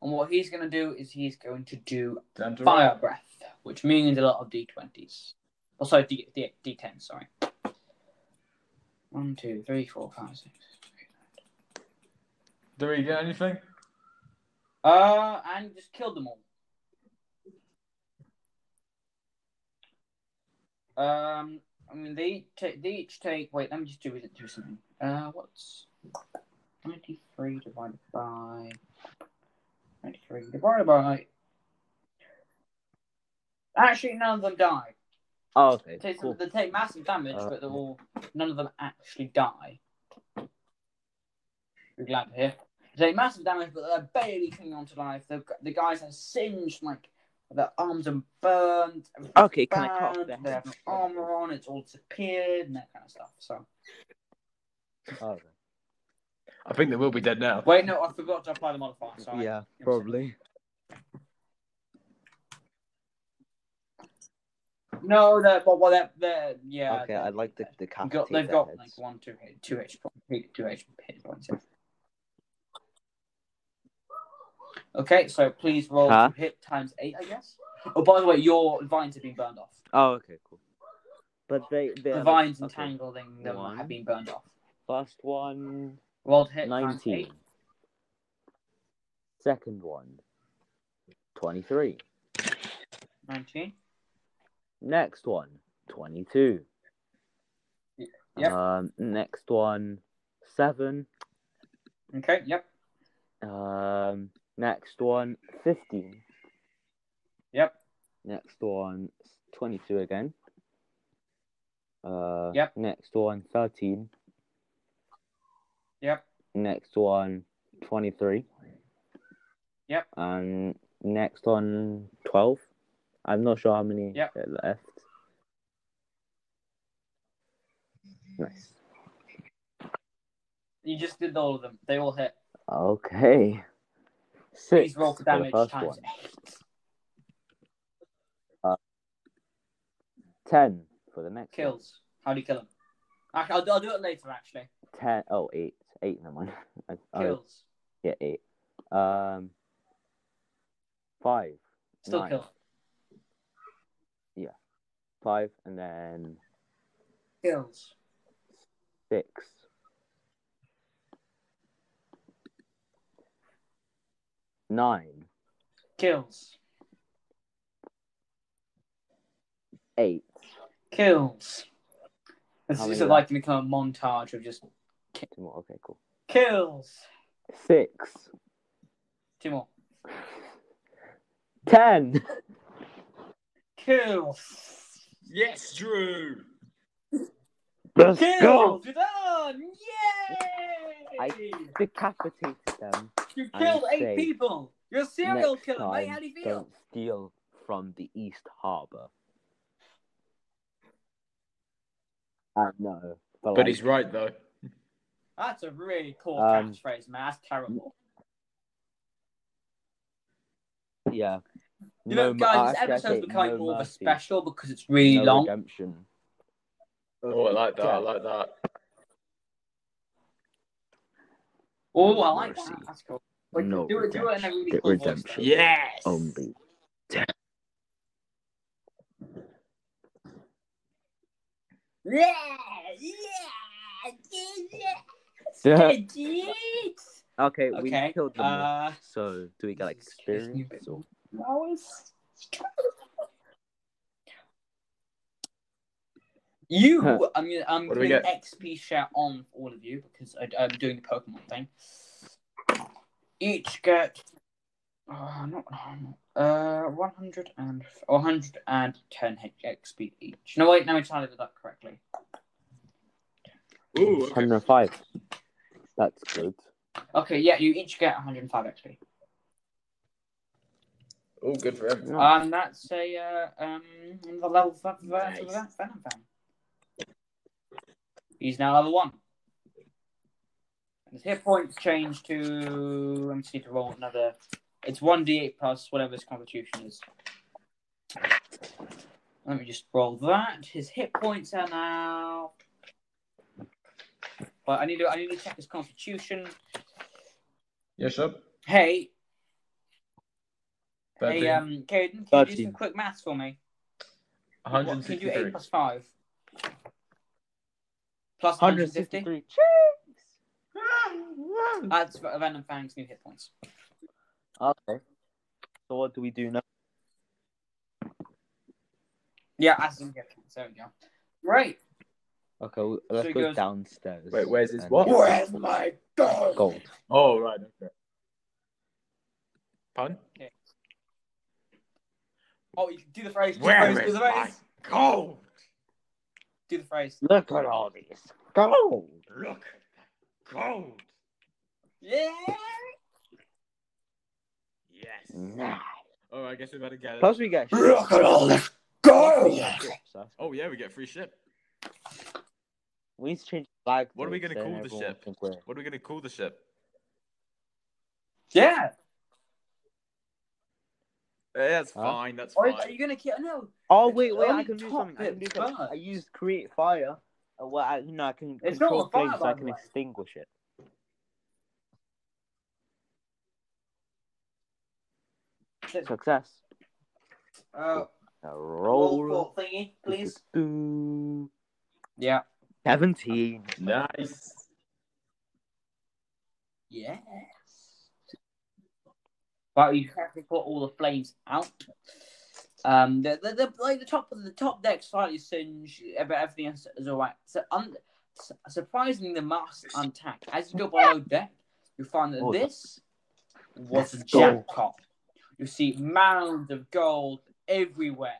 And what he's going to do is he's going to do Fire Breath, which means a lot of D20s. Also, D10, sorry. 1, 2, 3, 4, 5, 6. Do we get anything? And just killed them all. Wait, let me just do something. What's 93 divided by 93 divided by? Actually, none of them die. Oh, okay. Cool. They take massive damage, but they're all none of them actually die. We're glad to hear. They take massive damage, but they're barely clinging on to life. The guys are singed, like. Their arms are burned. Okay, can I cop that? They have armor on. It's all disappeared and that kind of stuff. So, okay. I think they will be dead now. Wait, no, I forgot to apply the modifier. Sorry. Yeah, probably. No, they're. Okay, I'd like to decapitate their heads. They've got like 2 hit points. Okay, so please roll hit times 8, I guess. Oh, by the way, your vines have been burned off. Oh, okay, cool. But the vines entangling them have been burned off. First one, rolled hit 19. Second one, 23. 19. Next one, 22. Yeah. Next one, 7. Okay. Yep. Next one, 15. Yep. Next one, 22 again. Yep. Next one, 13. Yep. Next one, 23. Yep. And next one, 12. I'm not sure how many left. Nice. You just did all of them. They all hit. Okay. 6 roll for damage times 8. 10 for the next kills. One. How do you kill him? I'll do it later, actually. 10. Oh, 8. 8, no mind. Kills. Yeah, 8. 5. Still 9. Kill. Yeah. 5, and then... Kills. 6. 9 kills. 8 kills. This is like to become a montage of just 2 more. Okay, cool. Kills. 6. 2 more. 10 kills. Yes, Drew. Let's go. You're done. Yay! I decapitated them. You killed 8 people. You're a serial killer, mate. How do you feel? Don't steal from the East Harbour. No. But he's right, though. That's a really cool catchphrase, man. That's terrible. Yeah. You know, guys, this episode's becoming more of a special because it's really long. Redemption. Oh, I like that. Oh, I like mercy. That. That's cool. Like, no do it in a really cool redemption. Yes. Only. Yeah, yeah, yeah. Okay, we killed them. So, do we get like experience? Or... I'm doing an XP share on all of you because I'm doing the Pokemon thing. Each get 110 XP each. No, wait, no, I tried to do that correctly. Ooh, 105. Okay. That's good. Okay, yeah, you each get 105 XP. Oh, good for everyone. Nice. That's a the level 5 version of that Venomfang. He's now level 1. And his hit points change to. Let me see to roll another. It's 1d8 plus whatever his constitution is. Let me just roll that. His hit points are now. But I need to check his constitution. Yes, sir. Hey. 13. Hey, Caden, can you do some quick maths for me? 163. What, can you do 8 plus 5? Plus 150? That's Venomfang's new hit points. Okay. So what do we do now? Yeah, I think there we go. Right. Okay, well, let's go downstairs. Wait, where's his what? Where's my gold? Oh, right. Okay. Pardon? Yeah. Oh, you can do the phrase. Where is my gold? Do the phrase. Look at all these gold. Look at gold. Yeah. Yes. Nah. Oh, I guess we better get it. Plus, we get. Look at all this gold. Oh yeah, we get free ship. We need to change the flag. What are we going to call the ship? What are we going to call the ship? Yeah. That's fine. That's fine. Are you going to kill? No. Oh wait! I can do something. I can do something. I used create fire. Well, I can control flames. So I can extinguish it. Success. Roll thingy, please. Yeah. 17. Nice. Yes. But you have to put all the flames out. Like the top deck slightly singed, but everything else is alright. So, surprisingly, the mask intact. As you go below deck, you find that this was a jackpot. You see mounds of gold everywhere.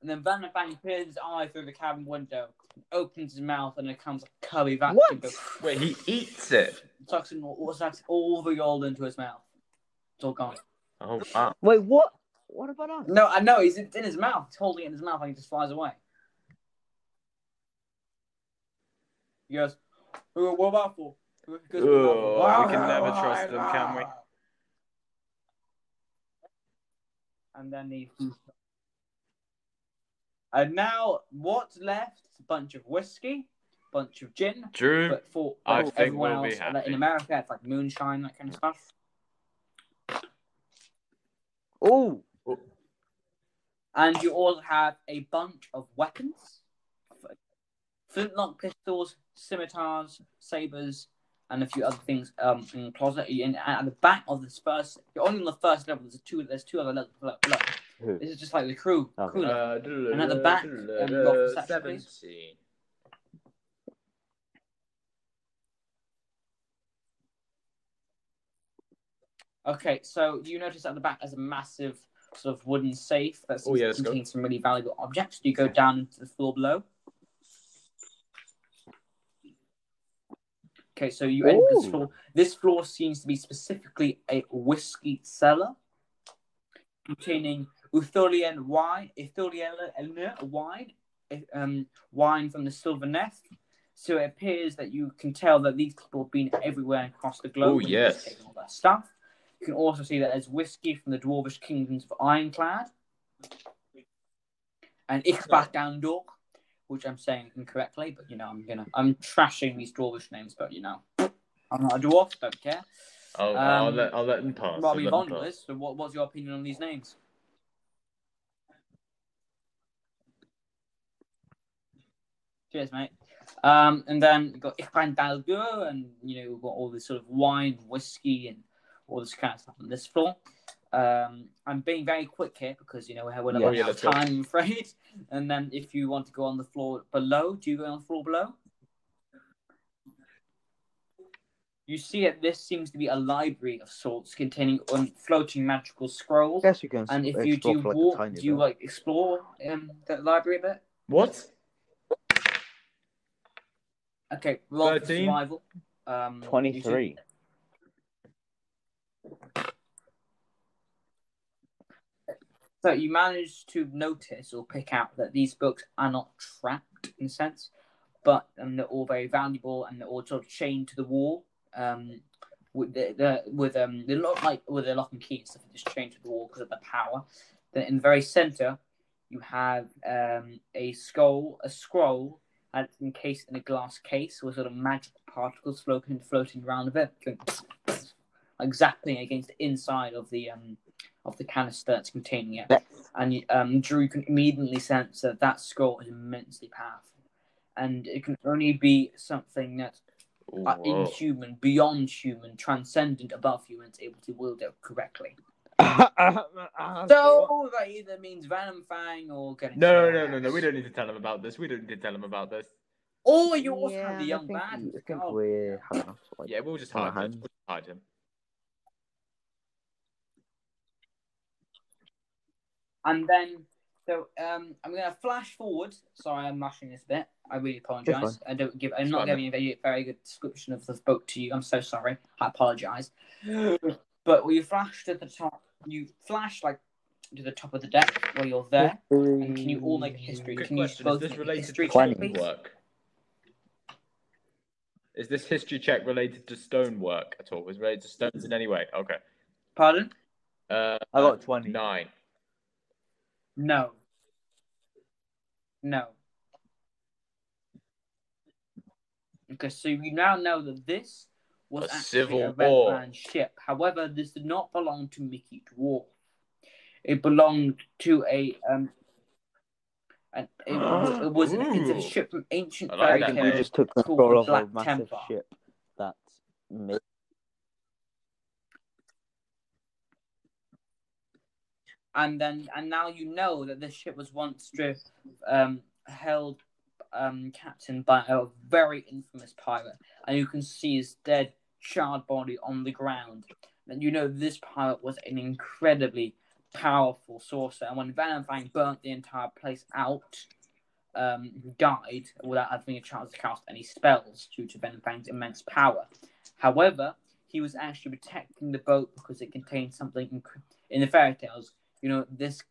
And then Venomfang peers his eye through the cabin window, opens his mouth, and it comes a curly vacuum. What? Wait, he eats it? Sucks all the gold into his mouth. It's all gone. Oh, wow. Wait, what? What about us? No, I know. He's in his mouth. He's holding it in his mouth, and he just flies away. He goes, what about for? We can never trust him, can we? And then he... And now, what's left? It's a bunch of whiskey, bunch of gin. Drew, but for everyone else, in America, it's like moonshine, that kind of stuff. Oh! And you all have a bunch of weapons. Flintlock pistols, scimitars, sabres, and a few other things in the closet. And at the back of this first... You're only on the first level. There's two other levels below. This is just like the crew. And at the back, roll perception, 17. Please. Okay, so you notice at the back there's a massive sort of wooden safe that contains some really valuable objects. You go down into the floor below. Okay, so you enter this floor. This floor seems to be specifically a whiskey cellar containing... Uthorian wine, wine from the Silvernest. So it appears that you can tell that these people have been everywhere across the globe. Oh, yes. Taking all that stuff. You can also see that there's whiskey from the dwarvish kingdoms of Ironclad. And Ichbach-Dandork, which I'm saying incorrectly, but, I'm trashing these dwarvish names, but, I'm not a dwarf, don't care. I'll let them pass. Well, we've Vondalers, so what's your opinion on these names? Cheers, mate. And then we've got Ichran Dalgur, and we've got all this sort of wine, whiskey, and all this kind of stuff on this floor. I'm being very quick here because we're not out of time, I'm afraid. And then if you want to go on the floor below, do you go on the floor below? You see that this seems to be a library of sorts containing floating magical scrolls. Yes, you can. And if you do walk, do you explore that library a bit? What? Okay, roll for survival. 23. So you manage to notice or pick out that these books are not trapped in a sense, but they're all very valuable and they're all sort of chained to the wall. They're not like with a lock and key and stuff. They're just chained to the wall because of the power. Then in the very center, you have a scroll, and it's encased in a glass case with sort of magic particles floating around a bit, like zapping against the inside of the canister that's containing it. Yes. And Drew can immediately sense that scroll is immensely powerful, and it can only be something that's inhuman, beyond human, transcendent, above humans, able to wield it correctly. So that either means Venomfang or getting... No, we don't need to tell him about this. Or you also have the young man. Yeah, we'll just hide him. And then, I'm going to flash forward. Sorry, I'm rushing this bit. I really apologise. I'm not giving a very good description of this book to you. I'm so sorry. I apologise. But when you flash to the top, you flash to the top of the deck where you're there. And can you all make a history? Quick question. Is this related to stonework? Is this history check related to stonework at all? Is it related to stones in any way? Okay. Pardon? I got 29. No. Okay, so you now know that this was actually a Red Brand ship. However, this did not belong to Mickey Dwarf. It belonged to it's a ship from ancient fairy tales. You just took control of a massive ship that made... And now you know that this ship was once held captain by a very infamous pirate, and you can see his dead, charred body on the ground. And you know this pirate was an incredibly powerful sorcerer, and when Venomfang burnt the entire place out, he died without having a chance to cast any spells due to Venomfang's immense power. However, he was actually protecting the boat because it contained something in the fairy tales. This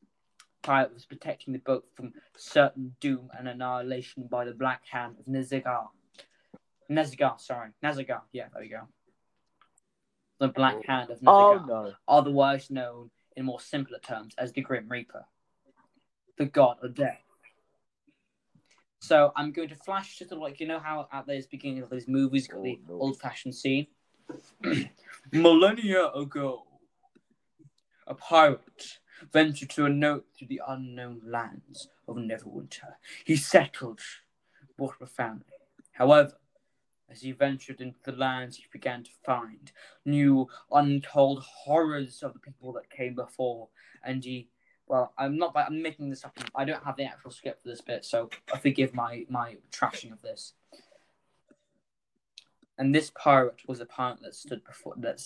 pirate was protecting the boat from certain doom and annihilation by the Black Hand of Nezigar. Nezigar. Yeah, there we go. The Black Hand of Nezigar, otherwise known in more simpler terms as the Grim Reaper, the God of Death. So I'm going to flash to how at the beginning of these movies got the old-fashioned scene. Millennia ago, a pirate ventured to a note through the unknown lands of Neverwinter. He settled, brought up a family. However, as he ventured into the lands, he began to find new, untold horrors of the people that came before. And I'm making this up. I don't have the actual script for this bit, so forgive my trashing of this. And this pirate was the pirate that stood before, that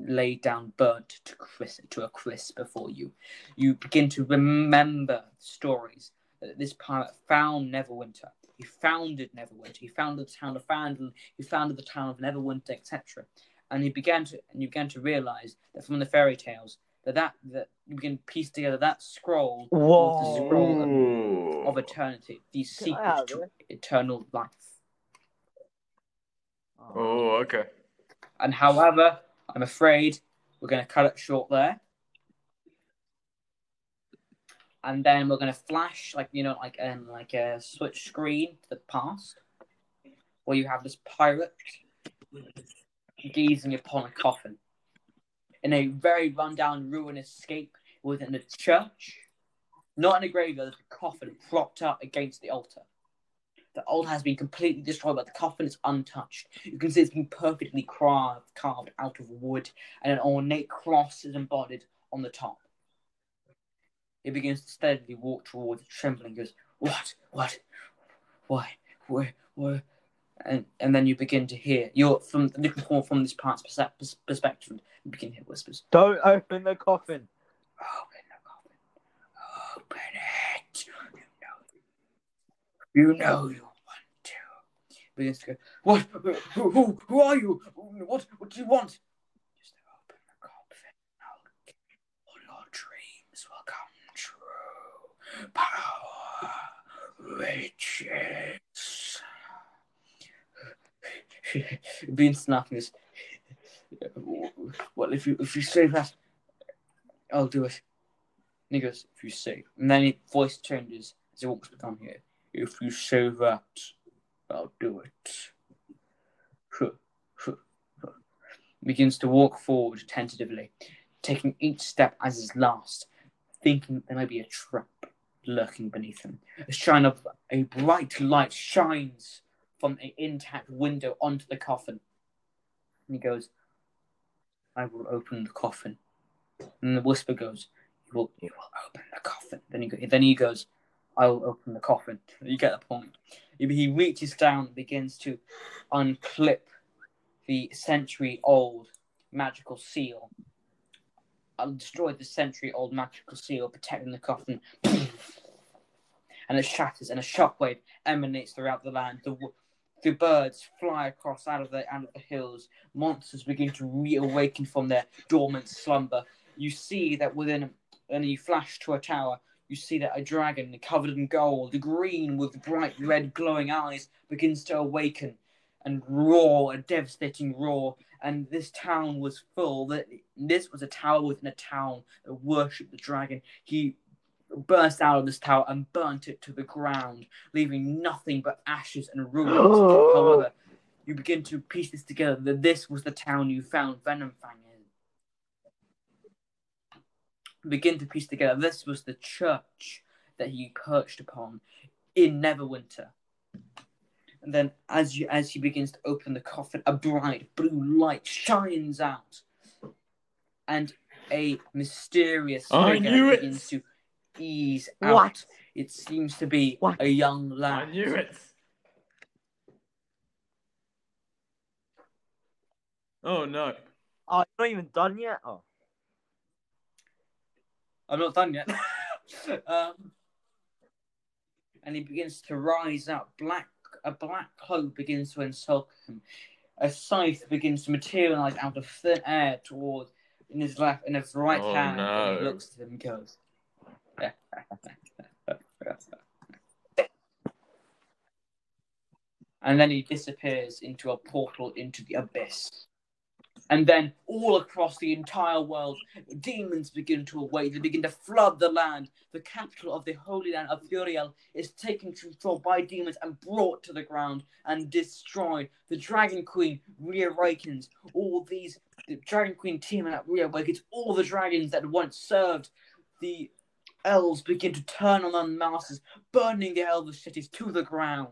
lay down burnt to a crisp before you. You begin to remember stories that this pirate found Neverwinter. He founded Neverwinter. He founded the town of Fandle. He founded the town of Neverwinter, etc. And you began to realize that from the fairy tales that you begin to piece together that scroll with the scroll of eternity, the secret to eternal life. Oh, okay. And however, I'm afraid we're going to cut it short there. And then we're going to flash, a switch screen to the past, where you have this pirate gazing upon a coffin. In a very rundown, ruinous scape within a church. Not in a graveyard, there's a coffin propped up against the altar. The altar has been completely destroyed, but the coffin is untouched. You can see it's been perfectly carved out of wood, and an ornate cross is embodied on the top. He begins to steadily walk towards it, trembling, goes, What? Why? And then you begin to hear, you're from this part's perspective, you begin to hear whispers. Don't open the coffin! Open it! You know you want to. He begins to go, What? Who are you? What do you want? Just open the coffin, all your dreams will come true. Power, riches. Being snarkiness. Well, if you say that, I'll do it. And he goes, if you say, and then his voice changes as he walks down here. If you say that, I'll do it. Begins to walk forward tentatively, taking each step as his last, thinking that there may be a trap lurking beneath him. A shine of a bright light shines from an intact window onto the coffin. And he goes, I will open the coffin. And the whisper goes, You will open the coffin. Then he goes, I will open the coffin. You get the point. He reaches down and begins to unclip the century-old magical seal. I'll destroy the century-old magical seal protecting the coffin. And it shatters, and a shockwave emanates throughout the land. The birds fly across out of the hills. Monsters begin to reawaken from their dormant slumber. You see that within, and you flash to a tower. You see that a dragon covered in gold, green with bright red glowing eyes, begins to awaken and roar, a devastating roar. And this town was full. This was a tower within a town that worshipped the dragon. He burst out of this tower and burnt it to the ground, leaving nothing but ashes and ruins. However, you begin to piece this together that this was the town you found Venomfang in. You begin to piece together this was the church that he perched upon in Neverwinter. And then as he begins to open the coffin, a bright blue light shines out and a mysterious figure begins to ease out. What? It seems to be a young lad. I knew it. Oh no! Oh, you're not even done yet. Oh, I'm not done yet. And he begins to rise up. A black cloak begins to encircle him. A scythe begins to materialize out of thin air towards in his left and his right hand. No. And he looks at him and goes. And then he disappears into a portal into the abyss. And then all across the entire world, demons begin to awake. They begin to flood the land. The capital of the Holy Land of Fjuriel is taken control by demons and brought to the ground and destroyed. The Dragon Queen reawakens. The Dragon Queen teaming up reawakens all the dragons that once served the elves begin to turn on their masters, burning the elvish cities to the ground.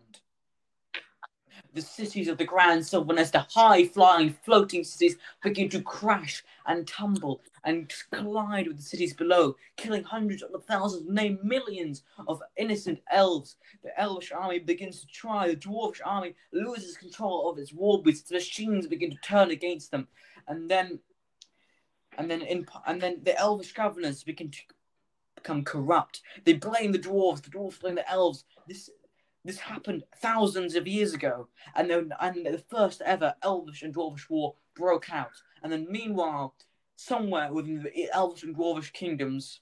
The cities of the Grand Silvernest, the high-flying, floating cities, begin to crash and tumble and collide with the cities below, killing hundreds of thousands, nay, millions of innocent elves. The elvish army begins to try. The dwarfish army loses control of its war beasts. The machines begin to turn against them. And then the elvish governors begin to become corrupt. They blame the dwarves blame the elves. This happened thousands of years ago, and the first ever elvish and dwarvish war broke out. And then meanwhile, somewhere within the elvish and dwarvish kingdoms,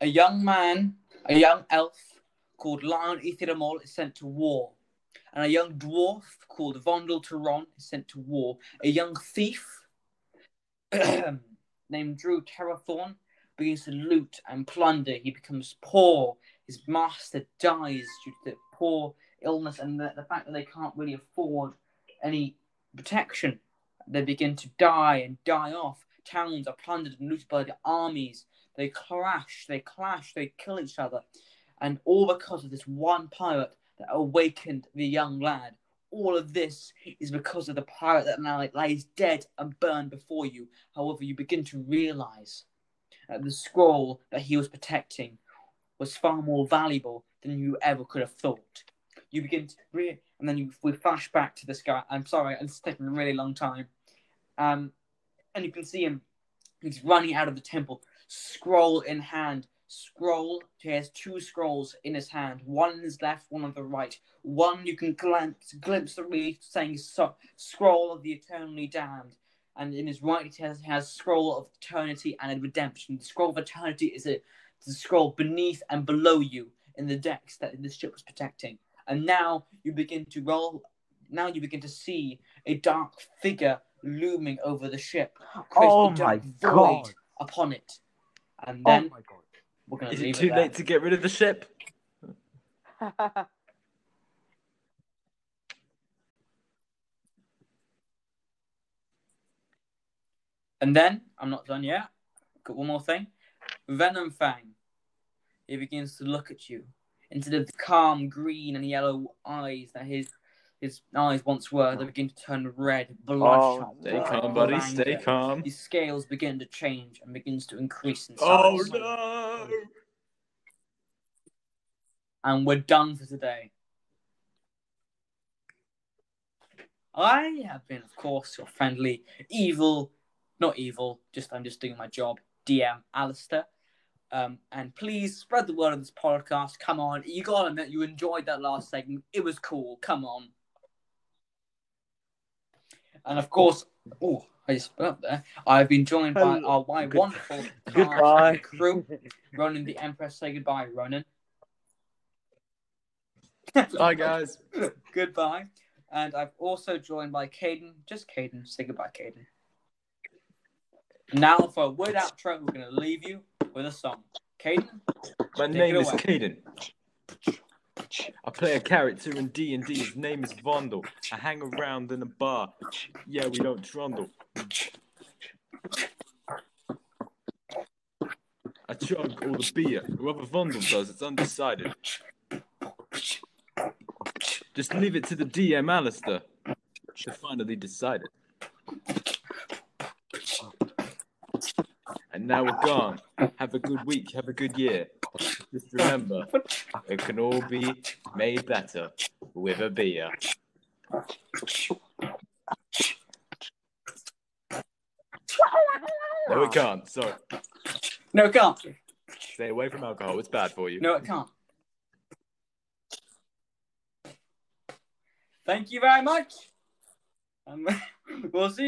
a young elf called Lion Ithiromol is sent to war. And a young dwarf called Vondal Teron is sent to war. A young thief named Drew Terethorn begins to loot and plunder. He becomes poor. His master dies due to poor illness and the fact that they can't really afford any protection. They begin to die and die off. Towns are plundered and looted by the armies. They clash, they kill each other. And all because of this one pirate that awakened the young lad. All of this is because of the pirate that now lies dead and burned before you. However, you begin to realise that the scroll that he was protecting was far more valuable than you ever could have thought. You begin to we flash back to this guy. I'm sorry, it's taking a really long time. And you can see him. He's running out of the temple, scroll in hand. He has two scrolls in his hand, one in his left, one on the right. One you can glimpse the leaf saying Scroll of the Eternally Damned, and in his right he has Scroll of Eternity and Redemption. The Scroll of Eternity is the scroll beneath and below you in the decks that this ship was protecting. And now you begin to see a dark figure looming over the ship, creating a dark void upon it. And then oh my God. Is it too late to get rid of the ship? And then, I'm not done yet. Got one more thing. Venomfang. He begins to look at you. Instead of the calm green and yellow eyes that his eyes once were, they begin to turn red, bloodshot. Stay calm, buddy. Stay calm. His scales begin to change and begins to increase in size. Oh no! And we're done for today. I have been, of course, your friendly, I'm just doing my job, DM Alistair. And please spread the word of this podcast. Come on, you gotta admit you enjoyed that last segment. It was cool. Come on. And of course, I just put up there. I've been joined by my wonderful crew. Ronan the Emperor, say goodbye, Ronan. Hi, guys. Goodbye. And I've also joined by Caden. Just Caden. Say goodbye, Caden. Now for a word outro, we're going to leave you with a song. Caden? My name is Caden. I play a character in D&D. His name is Vondal. I hang around in a bar. Yeah, we don't trundle. I chug all the beer. Whoever Vondal does, it's undecided. Just leave it to the DM Alistair to finally decide it. And now we're gone. Have a good week. Have a good year. Just remember, it can all be made better with a beer. No, it can't. Sorry. No, it can't. Stay away from alcohol. It's bad for you. No, it can't. Thank you very much. We'll see you.